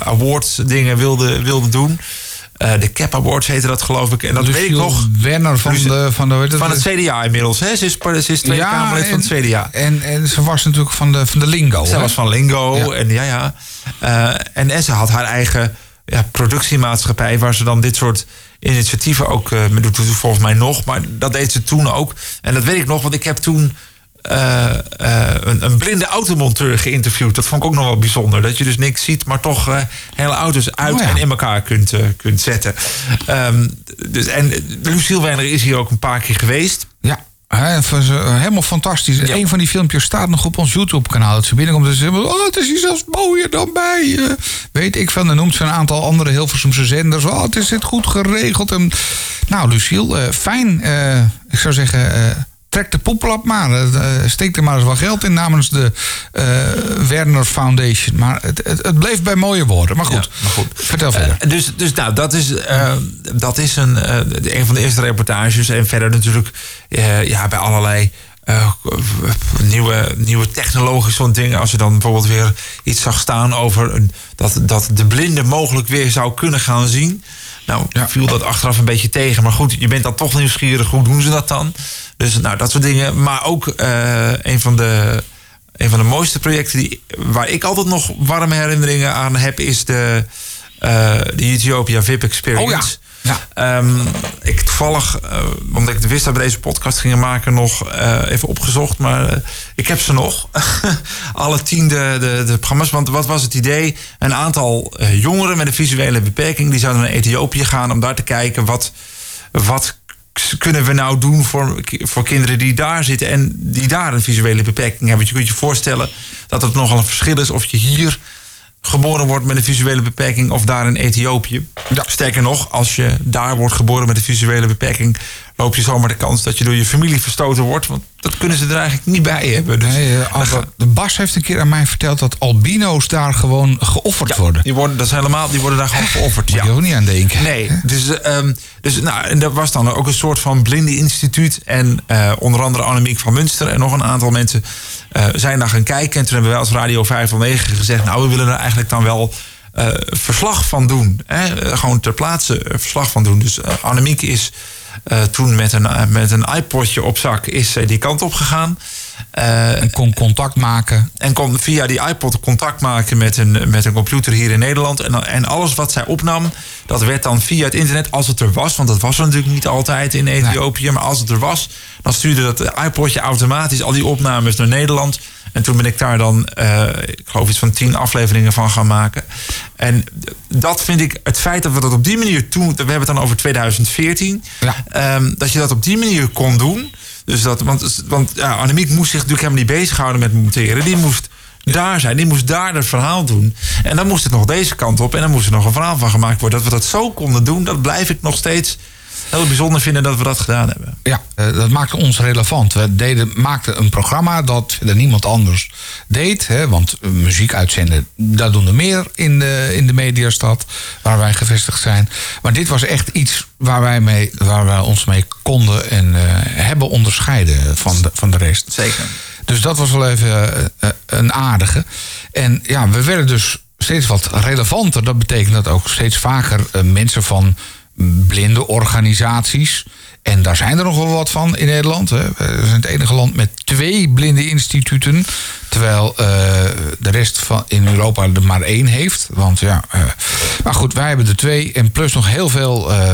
uh, awards dingen wilde, wilde doen. Uh, de Cap Awards heette dat, geloof ik. En dat Lucille weet ik nog. Werner van, Luc- de, van, de, van het C D A inmiddels. Hè? Ze is, ze is Tweede ja, Kamerlid en, van het C D A. En, en ze was natuurlijk van de, van de Lingo. Ze hè? was van Lingo. Ja. En, ja, ja. Uh, en, en ze had haar eigen ja, productiemaatschappij... waar ze dan dit soort initiatieven ook... Uh, volgens mij nog, maar dat deed ze toen ook. En dat weet ik nog, want ik heb toen... Uh, uh, een, een blinde automonteur geïnterviewd. Dat vond ik ook nog wel bijzonder. Dat je dus niks ziet, maar toch uh, hele auto's uit oh ja. en in elkaar kunt, uh, kunt zetten. Um, dus, en Lucille Werner is hier ook een paar keer geweest. Ja, helemaal fantastisch. Ja. Een van die filmpjes staat nog op ons YouTube-kanaal. Dat ze binnenkomt en ze zeggen, oh, het is hier zelfs mooier dan bij. Uh, weet ik van, dan noemt ze een aantal andere Hilversumse zenders. Oh, het is dit goed geregeld. En, nou, Lucille, uh, fijn. Uh, ik zou zeggen... Uh, Trek de poplap maar. Steek er maar eens wat geld in namens de uh, Werner Foundation. Maar het, het, het bleef bij mooie woorden. Maar goed, ja, maar goed. Vertel verder. Uh, dus, dus nou, dat is, uh, dat is een, uh, een van de eerste reportages. En verder natuurlijk uh, ja, bij allerlei uh, nieuwe, nieuwe technologische soort dingen. Als je dan bijvoorbeeld weer iets zag staan over een, dat, dat de blinde mogelijk weer zou kunnen gaan zien. Nou, ja. viel dat achteraf een beetje tegen. Maar goed, je bent dan toch nieuwsgierig. Hoe doen ze dat dan? Dus nou, dat soort dingen. Maar ook uh, een, van de, een van de mooiste projecten... Die, waar ik altijd nog warme herinneringen aan heb... is de, uh, de Ethiopia V I P Experience. Oh ja. ja. Um, ik toevallig, uh, omdat ik wist dat we deze podcast gingen maken... nog uh, even opgezocht, maar uh, ik heb ze nog. Alle tien de, de, de programma's. Want wat was het idee? Een aantal uh, jongeren met een visuele beperking... die zouden naar Ethiopië gaan om daar te kijken... wat wat kunnen we nou doen voor, voor kinderen die daar zitten... en die daar een visuele beperking hebben. Want je kunt je voorstellen dat het nogal een verschil is... of je hier geboren wordt met een visuele beperking... of daar in Ethiopië. Ja. Sterker nog, als je daar wordt geboren met een visuele beperking... loop je zomaar de kans dat je door je familie verstoten wordt. Want dat kunnen ze er eigenlijk niet bij hebben. Dus nee, uh, Albert, Bas heeft een keer aan mij verteld... dat albino's daar gewoon geofferd ja, worden. Die worden, dat is helemaal, die worden daar gewoon geofferd. Daar ja. moet je ook niet aan denken. Nee, dus, um, dus nou, en dat was dan ook een soort van blinde instituut. En uh, onder andere Annemiek van Münster en nog een aantal mensen... Uh, zijn daar gaan kijken. En toen hebben wij als Radio vijf nul negen gezegd... nou, we willen er eigenlijk dan wel... Uh, verslag van doen. Hè? Uh, gewoon ter plaatse uh, verslag van doen. Dus uh, Annemiek is uh, toen met een, uh, met een iPodje op zak... is uh, die kant op gegaan. Uh, en kon contact maken. En kon via die iPod contact maken met een, met een computer hier in Nederland. En, en alles wat zij opnam, dat werd dan via het internet... als het er was, want dat was er natuurlijk niet altijd in Ethiopië... Nee. Maar als het er was, dan stuurde dat iPodje automatisch... al die opnames naar Nederland... En toen ben ik daar dan, uh, ik geloof iets van tien afleveringen van gaan maken. En dat vind ik, het feit dat we dat op die manier toen... we hebben het dan over tweeduizend veertien, ja. um, dat je dat op die manier kon doen. Dus dat, want want ja, Annemiek moest zich natuurlijk helemaal niet bezighouden met monteren. Die moest ja. daar zijn, die moest daar het verhaal doen. En dan moest het nog deze kant op en dan moest er nog een verhaal van gemaakt worden. Dat we dat zo konden doen, dat blijf ik nog steeds... heel bijzonder vinden dat we dat gedaan hebben. Ja, dat maakte ons relevant. We deden, maakten een programma dat er niemand anders deed. Hè, want muziek uitzenden, dat doen er meer in de, in de mediastad... waar wij gevestigd zijn. Maar dit was echt iets waar wij, mee, waar wij ons mee konden... en uh, hebben onderscheiden van de, van de rest. Zeker. Dus dat was wel even uh, een aardige. En ja, we werden dus steeds wat relevanter. Dat betekent dat ook steeds vaker uh, mensen van... blinde organisaties. En daar zijn er nog wel wat van in Nederland. Hè. We zijn het enige land met twee blinde instituten. Terwijl uh, de rest van in Europa er maar één heeft. Want ja, uh, maar goed, wij hebben er twee. En plus nog heel veel uh,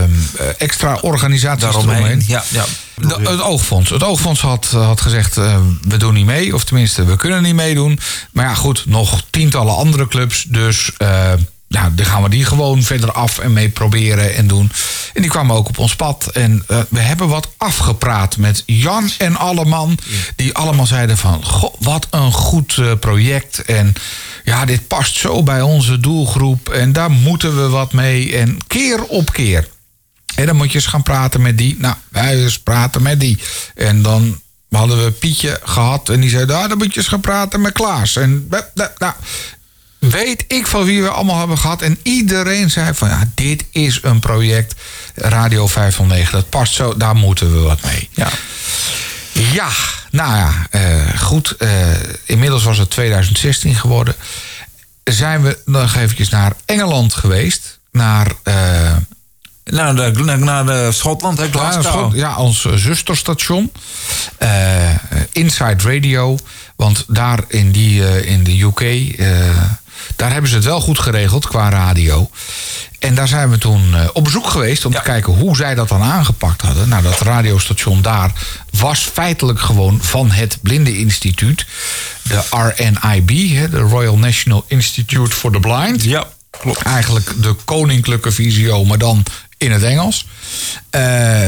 extra organisaties daaromheen. Eromheen. Ja, ja. De, het Oogfonds. Het Oogfonds had, had gezegd, uh, we doen niet mee. Of tenminste, we kunnen niet meedoen. Maar ja, goed, nog tientallen andere clubs. Dus... Uh, nou, dan gaan we die gewoon verder af en mee proberen en doen. En die kwamen ook op ons pad. En uh, we hebben wat afgepraat met Jan en alle man. Die allemaal zeiden van, goh, wat een goed uh, project. En ja, dit past zo bij onze doelgroep. En daar moeten we wat mee. En keer op keer. En dan moet je eens gaan praten met die. Nou, wij eens praten met die. En dan... hadden we Pietje gehad. En die zei, ah, dan moet je eens gaan praten met Klaas. En nou... weet ik van wie we allemaal hebben gehad. En iedereen zei van, ja, dit is een project. Radio vijf nul negen, dat past zo. Daar moeten we wat mee. Ja, ja nou ja, uh, goed. Uh, inmiddels was het tweeduizend zestien geworden. Zijn we nog eventjes naar Engeland geweest. Naar... Uh, Naar, de, naar, naar de Schotland, hè, Glasgow. Ja, ons zusterstation. Uh, Inside Radio. Want daar in, die, uh, in de U K... Uh, Daar hebben ze het wel goed geregeld qua radio. En daar zijn we toen op bezoek geweest om ja. te kijken hoe zij dat dan aangepakt hadden. Nou, dat radiostation daar was feitelijk gewoon van het Blindeninstituut. De R N I B, de Royal National Institute for the Blind. Ja, klopt. Eigenlijk de Koninklijke Visio, maar dan in het Engels. Uh,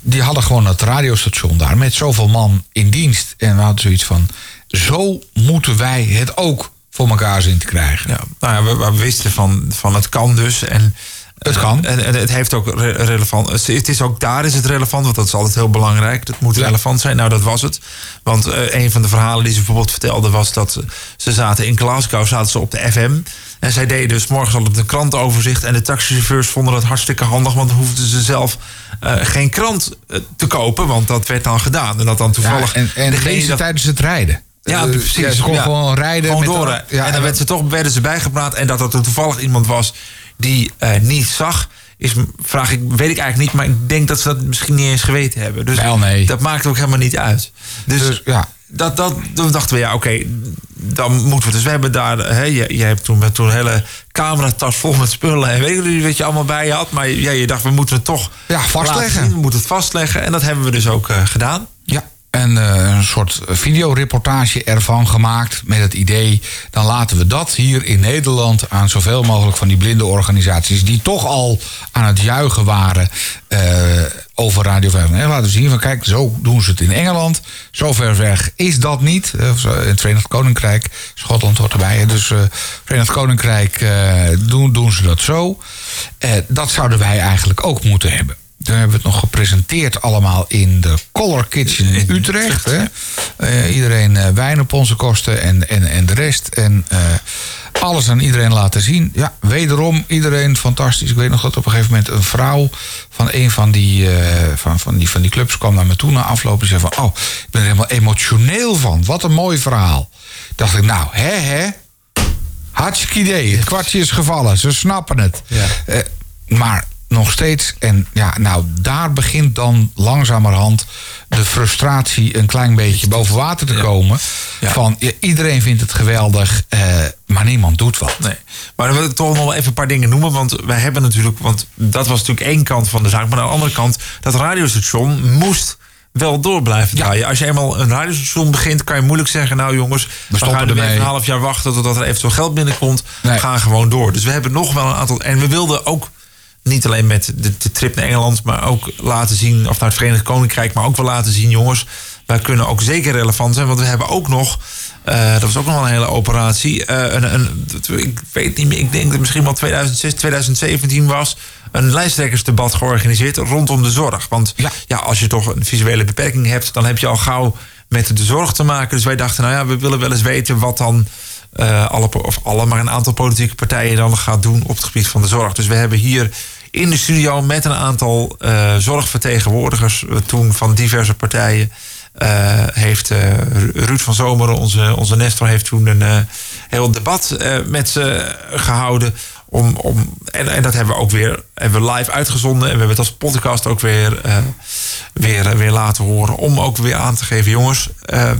die hadden gewoon dat radiostation daar met zoveel man in dienst. En we hadden zoiets van, zo moeten wij het ook voor elkaar zien te krijgen. Ja, nou ja, we, we wisten van, van het kan dus. En, het kan. En, en het heeft ook re- relevant. Het is ook daar is het relevant, want dat is altijd heel belangrijk. Dat moet ja. relevant zijn. Nou, dat was het. Want uh, een van de verhalen die ze bijvoorbeeld vertelde was dat ze zaten in Glasgow, zaten ze op de F M. En zij deden dus morgens al op de krantenoverzicht. En de taxichauffeurs vonden dat hartstikke handig, want dan hoefden ze zelf uh, geen krant uh, te kopen, want dat werd dan gedaan. En dat dan toevallig. Ja, en en deze dat... tijdens het rijden. Ja, precies. Ja, ze kon ja. gewoon rijden. Gewoon met door. De, ja, en dan werd ze toch, werden ze bijgepraat. En dat dat er toevallig iemand was die uh, niet zag, is, vraag ik, weet ik eigenlijk niet. Maar ik denk dat ze dat misschien niet eens geweten hebben. Dus wel, nee. Dat maakt ook helemaal niet uit. Dus, dus ja. Dat, dat, dan dachten we, ja, oké, okay, dan moeten we dus. We hebben daar, hè, je, je hebt toen met toen een hele cameratas vol met spullen. En weet je wat je allemaal bij je had. Maar ja, je dacht, we moeten het toch ja, vastleggen. We moeten het vastleggen. En dat hebben we dus ook uh, gedaan. Ja. En een soort videoreportage ervan gemaakt met het idee, dan laten we dat hier in Nederland aan zoveel mogelijk van die blinde organisaties die toch al aan het juichen waren uh, over Radio vijfhonderdnegen. Laten we zien van, kijk, zo doen ze het in Engeland. Zo ver weg is dat niet. Uh, in het Verenigd Koninkrijk, Schotland hoort erbij. Dus uh, Verenigd Koninkrijk uh, doen, doen ze dat zo. Uh, dat zouden wij eigenlijk ook moeten hebben. Toen hebben we het nog gepresenteerd allemaal in de Color Kitchen in Utrecht. Hè? Uh, iedereen uh, wijn op onze kosten en, en, en de rest. En uh, alles aan iedereen laten zien. Ja, wederom iedereen fantastisch. Ik weet nog dat op een gegeven moment een vrouw van een van die, uh, van, van die, van die clubs kwam naar me toe na afloop. En zei van, oh, ik ben er helemaal emotioneel van. Wat een mooi verhaal. Dacht ik, nou, hè, hè. Hartstikke idee. Het kwartje is gevallen. Ze snappen het. Ja. Uh, maar... nog steeds. En ja, nou, daar begint dan langzamerhand de frustratie een klein beetje boven water te komen. Ja. Ja. Van ja, iedereen vindt het geweldig, eh, maar niemand doet wat. Nee. Maar dan wil ik toch nog even een paar dingen noemen. Want wij hebben natuurlijk, want dat was natuurlijk één kant van de zaak. Maar aan de andere kant, dat radiostation moest wel door blijven draaien. Ja. Als je eenmaal een radiostation begint, kan je moeilijk zeggen, nou jongens, we, we gaan er weer een half jaar wachten totdat er eventueel geld binnenkomt. Nee. We gaan gewoon door. Dus we hebben nog wel een aantal. En we wilden ook niet alleen met de, de trip naar Engeland, maar ook laten zien, of naar het Verenigd Koninkrijk, maar ook wel laten zien, jongens, wij kunnen ook zeker relevant zijn. Want we hebben ook nog, uh, dat was ook nog een hele operatie, uh, een, een, ik weet niet meer, ik denk dat het misschien wel tweeduizend zes, tweeduizend zeventien was, een lijsttrekkersdebat georganiseerd rondom de zorg. Want ja, ja als je toch een visuele beperking hebt, dan heb je al gauw met de zorg te maken. Dus wij dachten, nou ja, we willen wel eens weten wat dan Uh, alle, of alle, maar een aantal politieke partijen dan gaat doen op het gebied van de zorg. Dus we hebben hier in de studio met een aantal uh, zorgvertegenwoordigers uh, toen van diverse partijen. Uh, heeft uh, Ruud van Zomeren, onze, onze Nestor, heeft toen een uh, heel debat uh, met ze gehouden. Om, om, en, en dat hebben we ook weer hebben we live uitgezonden. En we hebben het als podcast ook weer, uh, weer, uh, weer laten horen. Om ook weer aan te geven, jongens, Uh,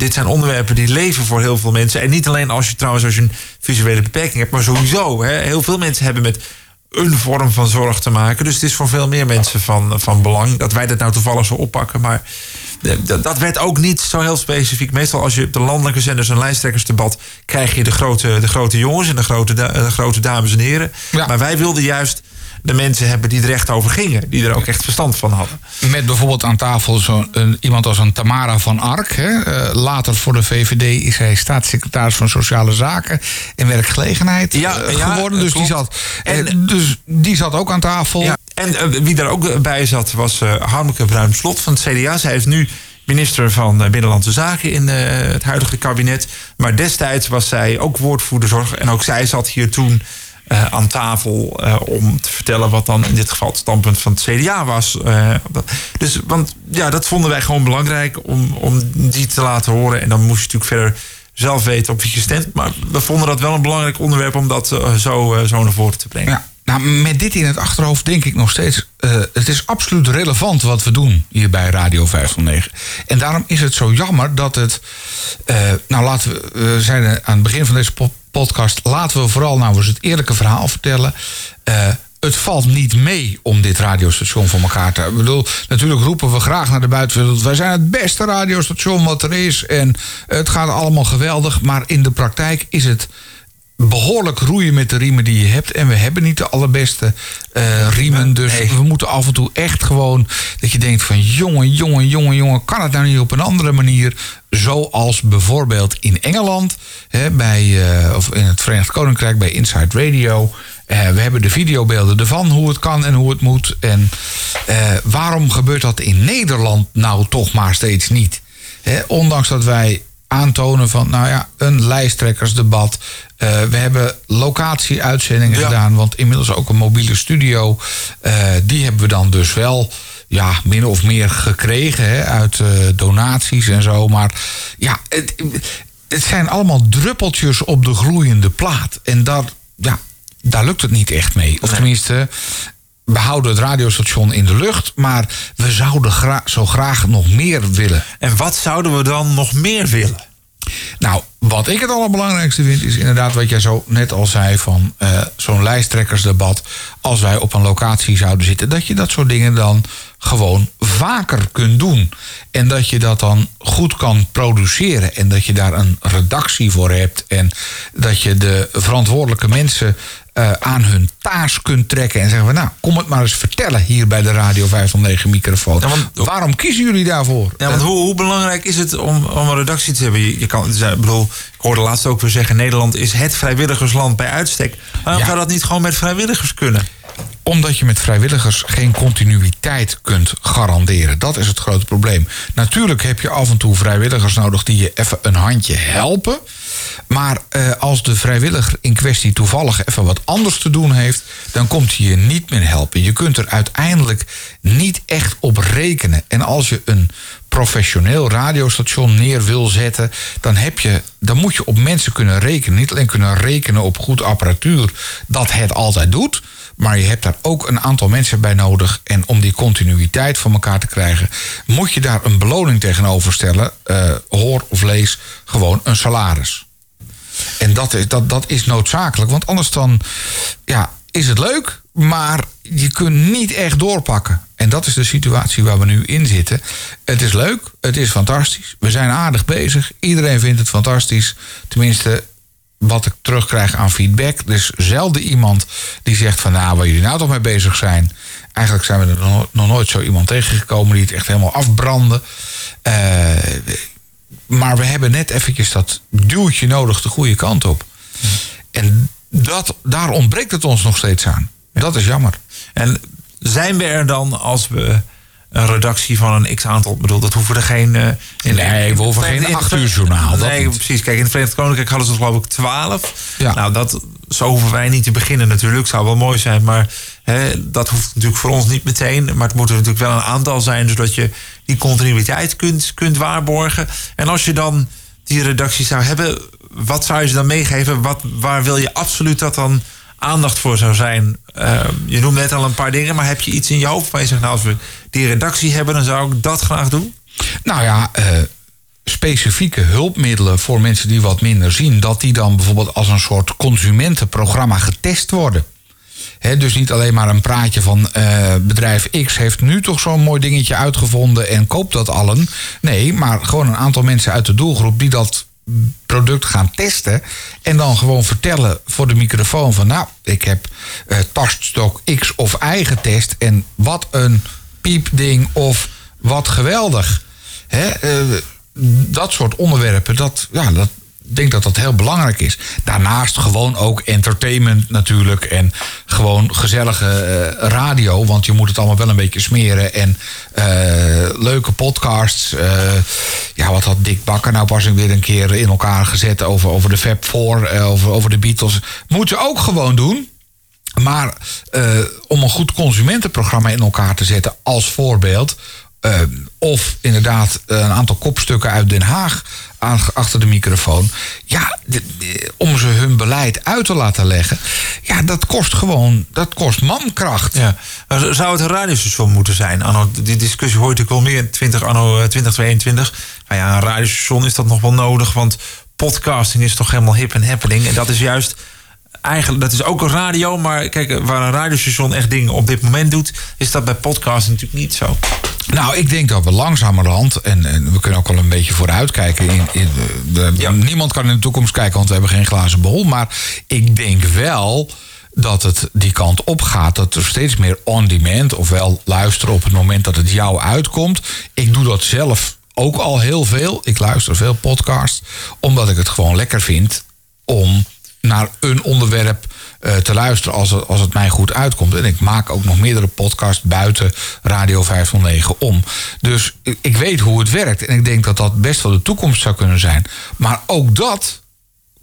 dit zijn onderwerpen die leven voor heel veel mensen. En niet alleen als je trouwens als je een visuele beperking hebt, maar sowieso. Hè, heel veel mensen hebben met een vorm van zorg te maken. Dus het is voor veel meer mensen van, van belang. Dat wij dat nou toevallig zo oppakken. Maar d- dat werd ook niet zo heel specifiek. Meestal als je op de landelijke zenders een lijsttrekkersdebat krijg je de grote, de grote jongens en de grote, de grote dames en heren. Ja. Maar wij wilden juist de mensen hebben die er echt over gingen. Die er ook echt verstand van hadden. Met bijvoorbeeld aan tafel zo een, iemand als een Tamara van Ark. Hè? Uh, later voor de V V D is hij staatssecretaris van Sociale Zaken en Werkgelegenheid ja, uh, ja, geworden. Dus die, zat, en, uh, dus die zat ook aan tafel. Ja. En uh, wie daar ook bij zat was uh, Harmke Bruins Slot van het C D A. Zij is nu minister van Binnenlandse Zaken in uh, het huidige kabinet. Maar destijds was zij ook woordvoerder zorg. En ook zij zat hier toen Uh, aan tafel uh, om te vertellen wat dan in dit geval het standpunt van het C D A was. Uh, dat, dus, want ja, dat vonden wij gewoon belangrijk om, om die te laten horen. En dan moest je natuurlijk verder zelf weten op wie je stemt. Maar we vonden dat wel een belangrijk onderwerp om dat uh, zo, uh, zo naar voren te brengen. Ja. Nou, met dit in het achterhoofd denk ik nog steeds... Uh, het is absoluut relevant wat we doen hier bij Radio vijf nul negen. En daarom is het zo jammer dat het... Uh, nou, laten we, we zijn aan het begin van deze po- podcast... laten we vooral nou eens het eerlijke verhaal vertellen... Uh, Het valt niet mee om dit radiostation voor elkaar te... Ik bedoel, natuurlijk roepen we graag naar de buitenwereld... wij zijn het beste radiostation wat er is... en het gaat allemaal geweldig... maar in de praktijk is het behoorlijk roeien met de riemen die je hebt... en we hebben niet de allerbeste uh, riemen... dus nee. We moeten af en toe echt gewoon... dat je denkt van jongen, jongen, jongen, jongen... kan het nou niet op een andere manier... zoals bijvoorbeeld in Engeland... Hè, bij, uh, of in het Verenigd Koninkrijk bij Inside Radio... Uh, we hebben de videobeelden ervan, hoe het kan en hoe het moet. En uh, waarom gebeurt dat in Nederland nou toch maar steeds niet? He, ondanks dat wij aantonen van, nou ja, een lijsttrekkersdebat. Uh, we hebben locatieuitzendingen ja. gedaan, want inmiddels ook een mobiele studio. Uh, die hebben we dan dus wel... ja, min of meer gekregen hè, uit uh, donaties en zo. Maar ja, het, het zijn allemaal druppeltjes op de gloeiende plaat. En dat, ja, daar lukt het niet echt mee. Of nee. tenminste, we houden het radiostation in de lucht... maar we zouden gra- zo graag nog meer willen. En wat zouden we dan nog meer willen? Nou, wat ik het allerbelangrijkste vind... is inderdaad wat jij zo net al zei van uh, zo'n lijsttrekkersdebat... als wij op een locatie zouden zitten... dat je dat soort dingen dan gewoon vaker kunt doen. En dat je dat dan goed kan produceren. En dat je daar een redactie voor hebt. En dat je de verantwoordelijke mensen... Uh, aan hun taas kunt trekken en zeggen we... nou, kom het maar eens vertellen hier bij de Radio vijf nul negen microfoon. Ja, want, waarom kiezen jullie daarvoor? Ja, want uh, hoe, hoe belangrijk is het om, om een redactie te hebben? Je, je kan, dus, ik bedoel, ik hoorde laatst ook weer zeggen... Nederland is het vrijwilligersland bij uitstek. Waarom ja. zou dat niet gewoon met vrijwilligers kunnen? Omdat je met vrijwilligers geen continuïteit kunt garanderen. Dat is het grote probleem. Natuurlijk heb je af en toe vrijwilligers nodig... die je even een handje helpen. Maar uh, als de vrijwilliger in kwestie toevallig even wat anders te doen heeft... dan komt hij je niet meer helpen. Je kunt er uiteindelijk niet echt op rekenen. En als je een professioneel radiostation neer wil zetten... dan, heb je, dan moet je op mensen kunnen rekenen. Niet alleen kunnen rekenen op goed apparatuur dat het altijd doet... maar je hebt daar ook een aantal mensen bij nodig. En om die continuïteit van elkaar te krijgen... moet je daar een beloning tegenover stellen. Uh, hoor of lees gewoon een salaris. En dat is, dat, dat is noodzakelijk. Want anders dan ja, is het leuk... maar je kunt niet echt doorpakken. En dat is de situatie waar we nu in zitten. Het is leuk, het is fantastisch. We zijn aardig bezig. Iedereen vindt het fantastisch. Tenminste... wat ik terugkrijg aan feedback. Er is zelden iemand die zegt van... nou, waar jullie nou toch mee bezig zijn. Eigenlijk zijn we er nog, nog nooit zo iemand tegengekomen... die het echt helemaal afbrandde. Uh, maar we hebben net eventjes dat duwtje nodig de goede kant op. Ja. En dat, daar ontbreekt het ons nog steeds aan. Ja. Dat is jammer. En zijn we er dan als we... een redactie van een x-aantal... bedoel, dat hoeven er geen... Uh, in, nee, we hoeven geen acht uur journaal. Nee, niet. Precies. Kijk, in het Verenigd Koninkrijk hadden ze geloof ik twaalf. Ja. Nou, dat, zo hoeven wij niet te beginnen natuurlijk. Zou wel mooi zijn, maar hè, dat hoeft natuurlijk voor ons niet meteen. Maar het moet er natuurlijk wel een aantal zijn... zodat je die continuïteit kunt, kunt waarborgen. En als je dan die redactie zou hebben... wat zou je ze dan meegeven? Wat, waar wil je absoluut dat dan... aandacht voor zou zijn. Uh, je noemde net al een paar dingen, maar heb je iets in je hoofd waar je zegt, nou, als we die redactie hebben, dan zou ik dat graag doen? Nou ja, uh, specifieke hulpmiddelen voor mensen die wat minder zien, dat die dan bijvoorbeeld als een soort consumentenprogramma getest worden. He, dus niet alleen maar een praatje van uh, bedrijf X heeft nu toch zo'n mooi dingetje uitgevonden en koopt dat allen. Nee, maar gewoon een aantal mensen uit de doelgroep die dat product gaan testen en dan gewoon vertellen voor de microfoon van nou, ik heb uh, taststok X of Y getest en wat een piepding of wat geweldig. Hè? Uh, dat soort onderwerpen, dat, ja, dat, ik denk dat dat heel belangrijk is. Daarnaast gewoon ook entertainment natuurlijk en gewoon gezellige uh, radio, want je moet het allemaal wel een beetje smeren en uh, leuke podcasts. Uh, ja, wat had Dick Bakker nou pas weer een keer in elkaar gezet over, over de Fab Four, uh, over, over de Beatles. Moet je ook gewoon doen. Maar uh, om een goed consumentenprogramma in elkaar te zetten als voorbeeld... Uh, of inderdaad uh, een aantal kopstukken uit Den Haag achter de microfoon. Ja, de, de, om ze hun beleid uit te laten leggen. Ja, dat kost gewoon, dat kost mankracht. Ja. Zou het een radiostation moeten zijn? Anno, die discussie hoort natuurlijk wel meer twintig, anno twintig tweeëntwintig. Nou ja, een radiostation is dat nog wel nodig, want podcasting is toch helemaal hip en happening. En dat is juist... Eigenlijk, dat is ook een radio, maar kijk, waar een radiostation echt dingen op dit moment doet, is dat bij podcasts natuurlijk niet zo. Nou, ik denk dat we langzamerhand, en, en we kunnen ook wel een beetje vooruitkijken. In, in de, de, ja. Niemand kan in de toekomst kijken, want we hebben geen glazen bol. Maar ik denk wel dat het die kant op gaat. Dat er steeds meer on-demand, ofwel luisteren op het moment dat het jou uitkomt. Ik doe dat zelf ook al heel veel. Ik luister veel podcasts, omdat ik het gewoon lekker vind om naar een onderwerp uh, te luisteren als het, als het mij goed uitkomt. En ik maak ook nog meerdere podcasts buiten Radio vijfhonderdnegen om. Dus ik, ik weet hoe het werkt. En ik denk dat dat best wel de toekomst zou kunnen zijn. Maar ook dat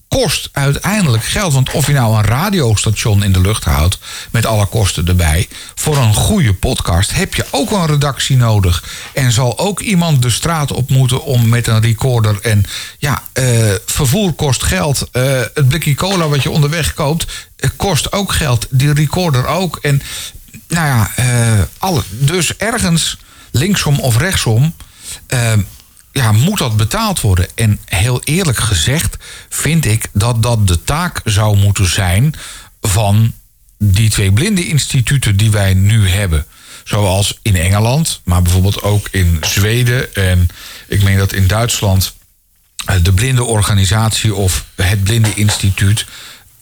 kost uiteindelijk geld. Want of je nou een radiostation in de lucht houdt, met alle kosten erbij, voor een goede podcast heb je ook een redactie nodig. En zal ook iemand de straat op moeten om met een recorder. En ja, uh, vervoer kost geld. Uh, het blikje cola wat je onderweg koopt, uh, kost ook geld. Die recorder ook. En nou ja, uh, alle, dus ergens, linksom of rechtsom, Uh, ja, moet dat betaald worden? En heel eerlijk gezegd vind ik dat dat de taak zou moeten zijn van die twee blindeninstituten die wij nu hebben. Zoals in Engeland, maar bijvoorbeeld ook in Zweden. En ik meen dat in Duitsland de blindenorganisatie of het blindeninstituut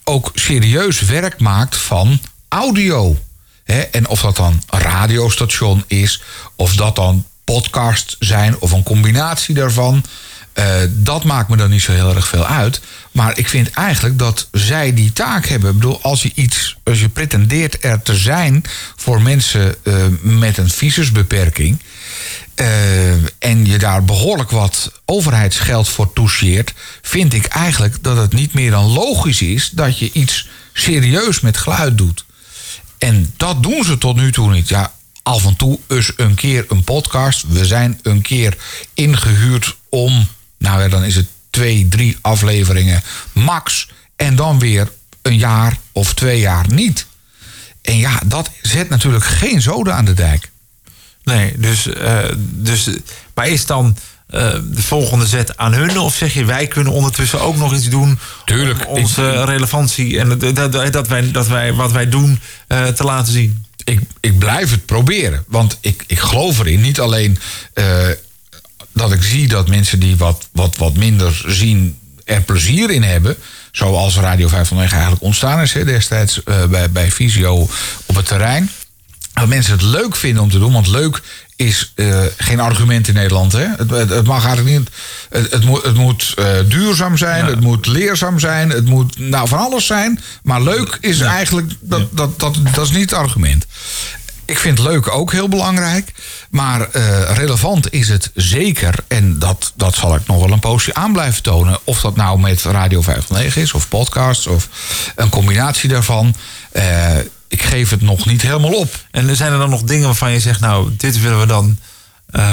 ook serieus werk maakt van audio. En of dat dan een radiostation is, of dat dan podcast zijn of een combinatie daarvan. Uh, dat maakt me dan niet zo heel erg veel uit. Maar ik vind eigenlijk dat zij die taak hebben. Ik bedoel, als je iets, als je pretendeert er te zijn voor mensen uh, met een visusbeperking, Uh, en je daar behoorlijk wat overheidsgeld voor toucheert, vind ik eigenlijk dat het niet meer dan logisch is dat je iets serieus met geluid doet. En dat doen ze tot nu toe niet. Ja, af en toe eens een keer een podcast. We zijn een keer ingehuurd om, nou ja, dan is het twee, drie afleveringen max. En dan weer een jaar of twee jaar niet. En ja, dat zet natuurlijk geen zoden aan de dijk. Nee, dus, uh, dus maar is dan uh, de volgende zet aan hun? Of zeg je, wij kunnen ondertussen ook nog iets doen? Tuurlijk. Om onze ik... relevantie en dat, dat, wij, dat wij wat wij doen uh, te laten zien. Ik, ik blijf het proberen, want ik, ik geloof erin. Niet alleen uh, dat ik zie dat mensen die wat, wat, wat minder zien er plezier in hebben, zoals Radio vijfhonderdnegen eigenlijk ontstaan is, he, destijds uh, bij, bij Visio op het terrein. Dat mensen het leuk vinden om te doen, want leuk is uh, geen argument in Nederland. Hè? Het, het, het mag eigenlijk niet. Het, het moet, het moet uh, duurzaam zijn, ja. Het moet leerzaam zijn, het moet nou van alles zijn. Maar leuk is ja. eigenlijk, dat, ja. dat, dat, dat, dat is niet het argument. Ik vind leuk ook heel belangrijk, maar uh, relevant is het zeker. En dat, dat zal ik nog wel een poosje aan blijven tonen. Of dat nou met Radio vijfhonderdnegen is, of podcasts, of een combinatie daarvan. Uh, Ik geef het nog niet helemaal op. En zijn er dan nog dingen waarvan je zegt, nou, dit willen we dan uh,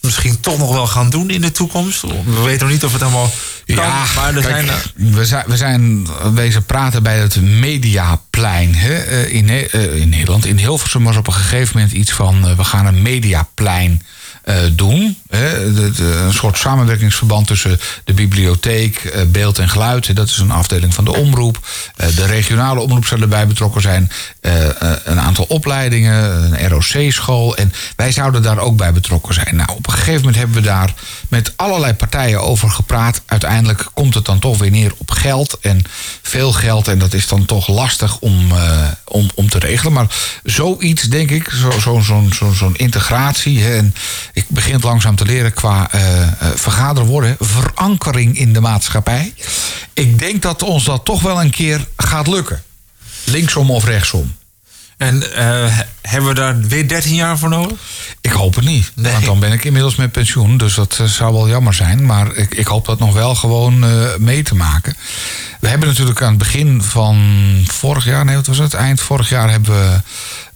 misschien toch nog wel gaan doen in de toekomst? We weten nog niet of het allemaal kan. Ja, maar er kijk, zijn, uh... we, zijn, we zijn wezen praten bij het Mediaplein. Hè? Uh, in, ne- uh, in Nederland, in Hilversum was op een gegeven moment iets van, uh, we gaan een Mediaplein uh, doen. Hè? De, de, een soort samenwerkingsverband tussen de bibliotheek, uh, beeld en geluid. Hè? Dat is een afdeling van de omroep. Uh, de regionale omroep zou erbij betrokken zijn. Uh, uh, een aantal opleidingen, een R O C-school. En wij zouden daar ook bij betrokken zijn. Nou, op een gegeven moment hebben we daar met allerlei partijen over gepraat. Uiteindelijk komt het dan toch weer neer op geld. En veel geld. En dat is dan toch lastig om, uh, om, om te regelen. Maar zoiets, denk ik, zo, zo, zo, zo, zo'n integratie. Hè? En ik begin het langzaam te leren qua uh, vergader worden. Verankering in de maatschappij. Ik denk dat ons dat toch wel een keer gaat lukken. Linksom of rechtsom. En uh, hebben we daar weer dertien jaar voor nodig? Ik hoop het niet. Nee. Want dan ben ik inmiddels met pensioen. Dus dat uh, zou wel jammer zijn. Maar ik, ik hoop dat nog wel gewoon uh, mee te maken. We hebben natuurlijk aan het begin van vorig jaar... Nee, wat was het? Eind vorig jaar hebben we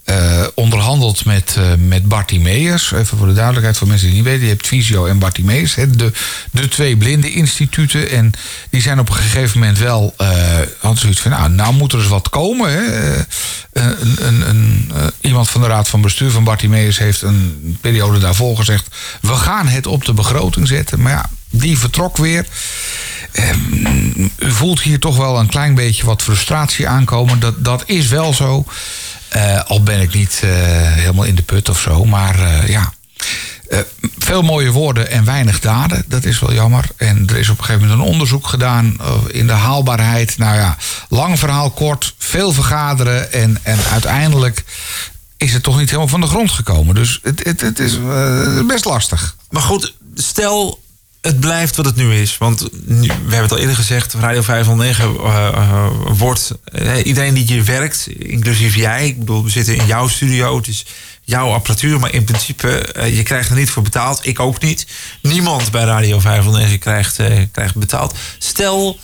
Uh, onderhandeld met, uh, met Bartiméus. Even voor de duidelijkheid voor mensen die het niet weten. Je hebt Visio en Bartiméus. He, de, de twee blinde instituten. En die zijn op een gegeven moment wel... Uh, hadden zoiets van, nou, nou moet er eens wat komen. Hè. Uh, een, een, een, uh, iemand van de raad van bestuur van Bartiméus heeft een periode daarvoor gezegd... we gaan het op de begroting zetten. Maar ja, die vertrok weer. Um, u voelt hier toch wel een klein beetje wat frustratie aankomen. Dat, dat is wel zo. Uh, al ben ik niet uh, helemaal in de put of zo. Maar uh, ja, uh, veel mooie woorden en weinig daden. Dat is wel jammer. En er is op een gegeven moment een onderzoek gedaan uh, in de haalbaarheid. Nou ja, lang verhaal kort, veel vergaderen. En, en uiteindelijk is het toch niet helemaal van de grond gekomen. Dus het, het, het is uh, best lastig. Maar goed, stel... het blijft wat het nu is. Want nu, we hebben het al eerder gezegd. Radio vijfhonderdnegen uh, uh, wordt... Uh, iedereen die hier werkt, inclusief jij... ik bedoel, we zitten in jouw studio. Het is jouw apparatuur. Maar in principe, uh, je krijgt er niet voor betaald. Ik ook niet. Niemand bij Radio vijfhonderdnegen krijgt, uh, krijgt betaald. Stel,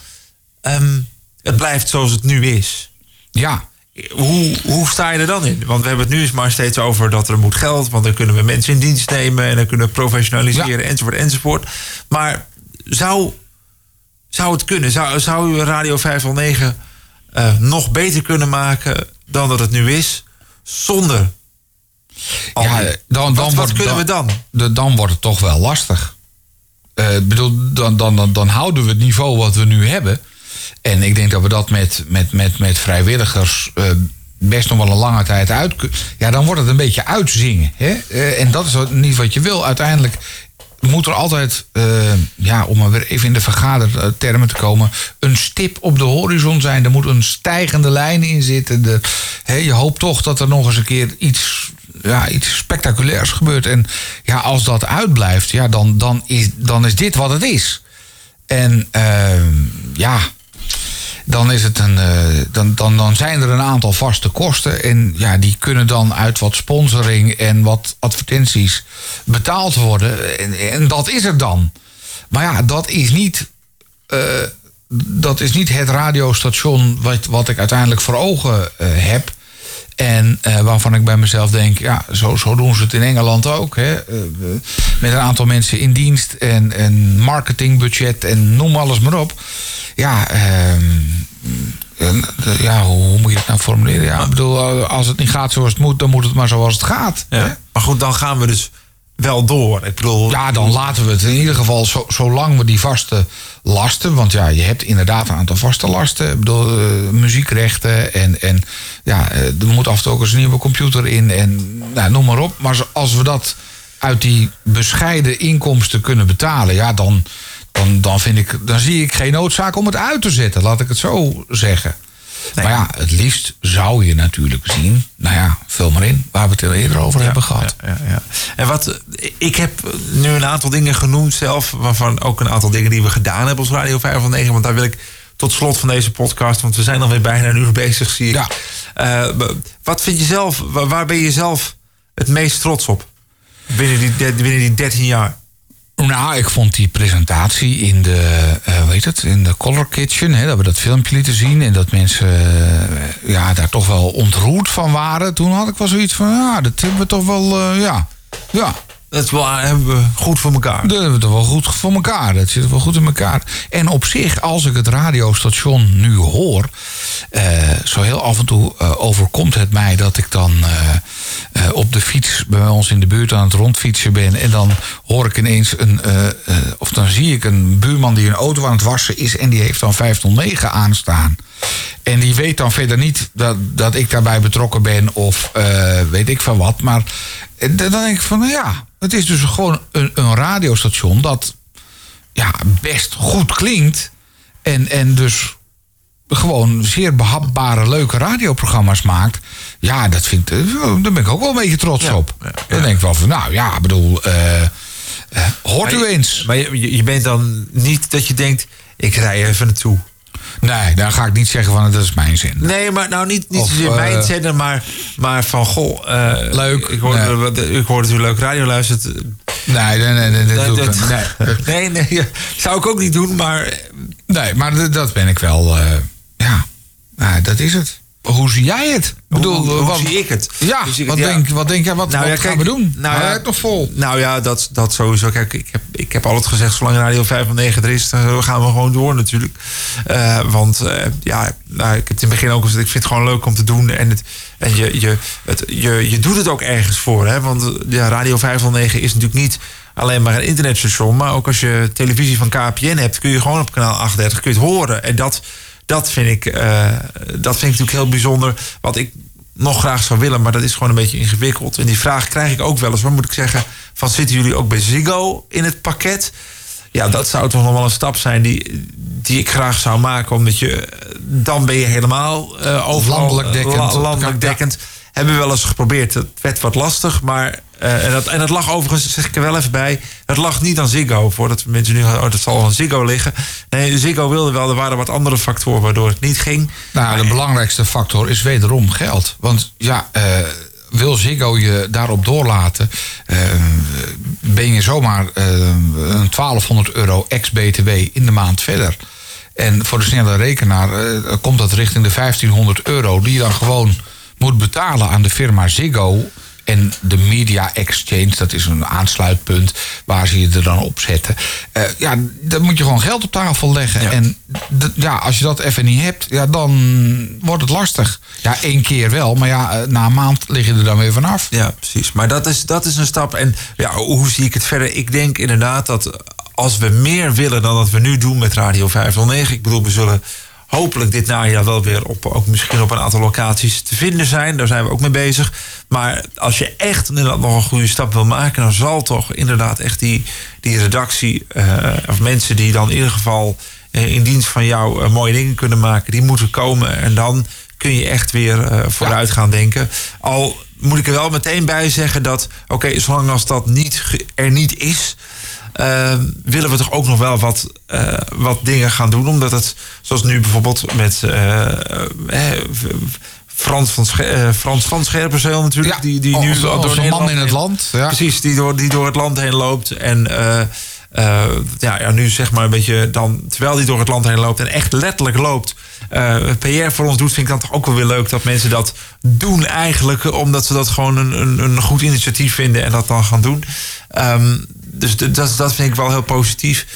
um, het blijft zoals het nu is. Ja. Hoe, hoe sta je er dan in? Want we hebben het nu eens maar steeds over dat er moet geld... want dan kunnen we mensen in dienst nemen... en dan kunnen we professionaliseren, ja. enzovoort, enzovoort. Maar zou, zou het kunnen? Zou, zou u Radio vijfhonderdnegen uh, nog beter kunnen maken... dan dat het nu is, zonder... Al, ja, dan, dan wat, wat wordt, kunnen dan, we dan? De, dan wordt het toch wel lastig. Uh, bedoel, dan, dan, dan, dan houden we het niveau wat we nu hebben... En ik denk dat we dat met, met, met, met vrijwilligers uh, best nog wel een lange tijd uit kunnen. Ja, dan wordt het een beetje uitzingen. Hè? Uh, en dat is niet wat je wil. Uiteindelijk moet er altijd, uh, ja, om maar weer even in de vergadertermen te komen... een stip op de horizon zijn. Er moet een stijgende lijn in zitten. De, hè, je hoopt toch dat er nog eens een keer iets... ja, iets spectaculairs gebeurt. En ja, als dat uitblijft, ja, dan, dan, is, dan is dit wat het is. En uh, ja... Dan, is het een, uh, dan, dan, dan zijn er een aantal vaste kosten. En ja, die kunnen dan uit wat sponsoring en wat advertenties betaald worden. En, en dat is er dan. Maar ja, dat is niet, uh, dat is niet het radiostation wat, wat ik uiteindelijk voor ogen uh, heb. En uh, waarvan ik bij mezelf denk, ja, zo, zo doen ze het in Engeland ook. Hè? Uh, met een aantal mensen in dienst en, en marketingbudget en noem alles maar op. Ja, uh, ja hoe moet je het nou formuleren? Ja, ik bedoel, als het niet gaat zoals het moet, dan moet het maar zoals het gaat. Ja. Hè? Maar goed, dan gaan we dus wel door. Ik bedoel, ja, dan laten we het in ieder geval, zo, zolang we die vaste lasten... want ja, je hebt inderdaad een aantal vaste lasten. Ik bedoel, uh, muziekrechten en, en ja, uh, er moet af en toe ook eens een nieuwe computer in... en nou, noem maar op. Maar als we dat uit die bescheiden inkomsten kunnen betalen... ja, dan... Dan, dan, vind ik, dan zie ik geen noodzaak om het uit te zetten. Laat ik het zo zeggen. Nee. Maar ja, het liefst zou je natuurlijk zien... nou ja, vul maar in, waar we het eerder over ja, hebben gehad. Ja, ja, ja. En wat, ik heb nu een aantal dingen genoemd zelf... waarvan ook een aantal dingen die we gedaan hebben als Radio vijfhonderdnegen... want daar wil ik tot slot van deze podcast... want we zijn alweer bijna een uur bezig, zie ik. Ja. Uh, wat vind je zelf, waar ben je zelf het meest trots op? Binnen die, binnen die dertien jaar. Nou, ik vond die presentatie in de, uh, hoe heet het, in de Color Kitchen... Hè, dat we dat filmpje lieten zien en dat mensen uh, ja, daar toch wel ontroerd van waren. Toen had ik wel zoiets van, ja, dat hebben we toch wel, uh, ja, ja. Dat hebben we goed voor elkaar. Dat hebben we toch wel goed voor elkaar. Dat zit wel goed in elkaar. En op zich, als ik het radiostation nu hoor... Uh, zo heel af en toe uh, overkomt het mij dat ik dan uh, uh, op de fiets... bij ons in de buurt aan het rondfietsen ben... en dan hoor ik ineens een... Uh, uh, of dan zie ik een buurman die een auto aan het wassen is... en die heeft dan vijfhonderdnegen aanstaan. En die weet dan verder niet dat, dat ik daarbij betrokken ben... of uh, weet ik van wat, maar... Dan denk ik van, nou ja, het is dus gewoon een, een radiostation... dat ja, best goed klinkt en, en dus gewoon zeer behapbare, leuke radioprogramma's maakt. Ja, dat vind ik, daar ben ik ook wel een beetje trots ja, op. Ja, ja. Dan denk ik wel van, nou ja, bedoel, uh, uh, hoort maar u je, eens. Maar je, je bent dan niet dat je denkt, ik rij even naartoe. Nee, daar ga ik niet zeggen van dat is mijn zin. Nee, maar nou niet, niet zozeer uh, mijn zin, maar, maar van goh. Uh, leuk. Ik hoorde nee. dat u leuk radio luistert. Nee, nee, nee. nee dat doe ik niet. Nee, nee, ja, zou ik ook niet doen, maar. Nee, maar dat ben ik wel. Uh, ja, nou, dat is het. Hoe zie jij het? Hoe, bedoel, hoe, hoe wat, zie ik het? Ja, dus ik, wat, ja. Denk, wat denk jij, wat, nou, wat ja, kijk, gaan we doen? Nou ja, het nog vol. Nou ja, dat, dat sowieso. Kijk, ik heb, ik heb altijd gezegd, zolang Radio vijf negen er is, dan gaan we gewoon door natuurlijk. Uh, want uh, ja, nou, ik heb het in het begin ook gezegd, ik vind het gewoon leuk om te doen. En, het, en je, je, het, je, je doet het ook ergens voor. Hè? Want ja, Radio vijf negen is natuurlijk niet alleen maar een internetstation. Maar ook als je televisie van K P N hebt, kun je gewoon op kanaal achtendertig kun je het horen. En dat... Dat vind ik, uh, dat vind ik natuurlijk heel bijzonder. Wat ik nog graag zou willen, maar dat is gewoon een beetje ingewikkeld. En die vraag krijg ik ook wel eens, hoor, moet ik zeggen. Van, zitten jullie ook bij Ziggo in het pakket? Ja, dat zou toch nog wel een stap zijn die, die ik graag zou maken. Omdat je, dan ben je helemaal uh, overal landelijk dekkend. La, landelijk dekkend. Ja. Hebben we wel eens geprobeerd. Het werd wat lastig, maar... Uh, en, dat, en dat lag overigens, zeg ik er wel even bij... dat lag niet aan Ziggo, voordat mensen nu... oh, dat zal aan Ziggo liggen. Nee, Ziggo wilde wel, er waren wat andere factoren... waardoor het niet ging. Nou, de en... belangrijkste factor is wederom geld. Want ja, uh, wil Ziggo je daarop doorlaten... Uh, ben je zomaar uh, een twaalfhonderd euro ex-B T W in de maand verder. En voor de snelle rekenaar uh, komt dat richting de vijftienhonderd euro... die je dan gewoon moet betalen aan de firma Ziggo... En de Media Exchange, dat is een aansluitpunt waar ze je er dan op zetten. Uh, ja, dan moet je gewoon geld op tafel leggen. Ja. En d- ja, als je dat even niet hebt, ja, dan wordt het lastig. Ja, één keer wel, maar ja, na een maand lig je er dan weer vanaf. Ja, precies. Maar dat is, dat is een stap. En ja, hoe zie ik het verder? Ik denk inderdaad dat als we meer willen dan dat we nu doen met Radio vijf negen... ik bedoel, we zullen... hopelijk dit najaar wel weer op, ook misschien op een aantal locaties te vinden zijn. Daar zijn we ook mee bezig. Maar als je echt inderdaad nog een goede stap wil maken... dan zal toch inderdaad echt die, die redactie... Uh, of mensen die dan in ieder geval uh, in dienst van jou... Uh, mooie dingen kunnen maken, die moeten komen. En dan kun je echt weer uh, vooruit gaan denken. Al moet ik er wel meteen bij zeggen dat... oké, okay, zolang als dat niet, er niet is... Uh, willen we toch ook nog wel wat, uh, wat dingen gaan doen. Omdat het, zoals nu bijvoorbeeld met uh, eh, Frans van, Scher- uh, Frans van Scherpenzeel natuurlijk. Ja, die, die oh, nu oh, door een man in het land. Ja. Precies, die door, die door het land heen loopt. En uh, uh, ja, ja, nu zeg maar een beetje dan, terwijl die door het land heen loopt en echt letterlijk loopt... Uh, P R voor ons doet, vind ik dan toch ook wel weer leuk... dat mensen dat doen eigenlijk... omdat ze dat gewoon een, een, een goed initiatief vinden... en dat dan gaan doen. Um, dus d- dat, dat vind ik wel heel positief.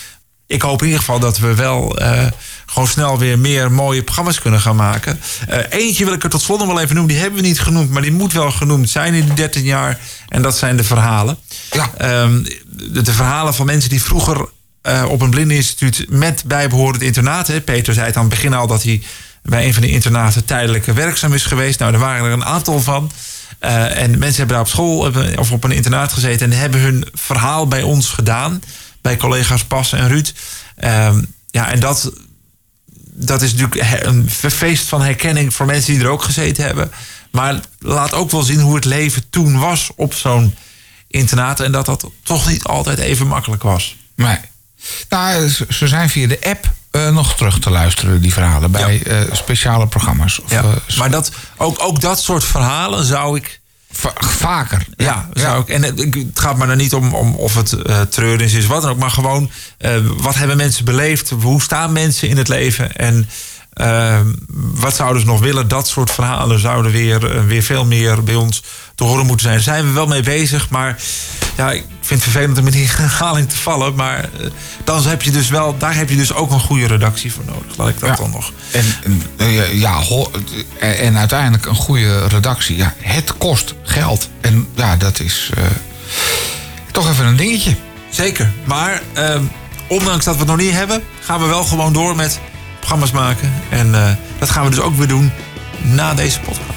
Ik hoop in ieder geval dat we wel... Uh, gewoon snel weer meer mooie programma's kunnen gaan maken. Uh, eentje wil ik er tot slot nog wel even noemen. Die hebben we niet genoemd, maar die moet wel genoemd zijn in die dertien jaar. En dat zijn de verhalen. Ja. Um, de, de verhalen van mensen die vroeger... Uh, op een blindeninstituut met bijbehorend internaten. Peter zei het aan het begin al dat hij bij een van de internaten tijdelijk werkzaam is geweest. Nou, er waren er een aantal van. Uh, en mensen hebben daar op school of op een internaat gezeten... en hebben hun verhaal bij ons gedaan. Bij collega's Bas en Ruud. Uh, ja, en dat, dat is natuurlijk een feest van herkenning... voor mensen die er ook gezeten hebben. Maar laat ook wel zien hoe het leven toen was op zo'n internaat... en dat dat toch niet altijd even makkelijk was. Nee. Nou, ze zijn via de app uh, nog terug te luisteren, die verhalen. Bij ja. uh, speciale programma's. Of, ja. uh, maar dat, ook, ook dat soort verhalen zou ik... Va- vaker. Ja, ja, ja. Zou ik, en het, het gaat me er niet om, om of het uh, treurig is, wat dan ook. Maar gewoon, uh, wat hebben mensen beleefd? Hoe staan mensen in het leven? En uh, wat zouden ze nog willen? Dat soort verhalen zouden weer, uh, weer veel meer bij ons... te horen moeten zijn. Daar zijn we wel mee bezig, maar ja, ik vind het vervelend om in die herhaling te vallen, maar dan heb je dus wel, daar heb je dus ook een goede redactie voor nodig. Laat ik dat ja. dan nog. En, en, ja, ho- en, en uiteindelijk een goede redactie. Ja, het kost geld. En ja, dat is uh, toch even een dingetje. Zeker. Maar uh, ondanks dat we het nog niet hebben, gaan we wel gewoon door met programma's maken. En uh, dat gaan we dus ook weer doen na deze podcast.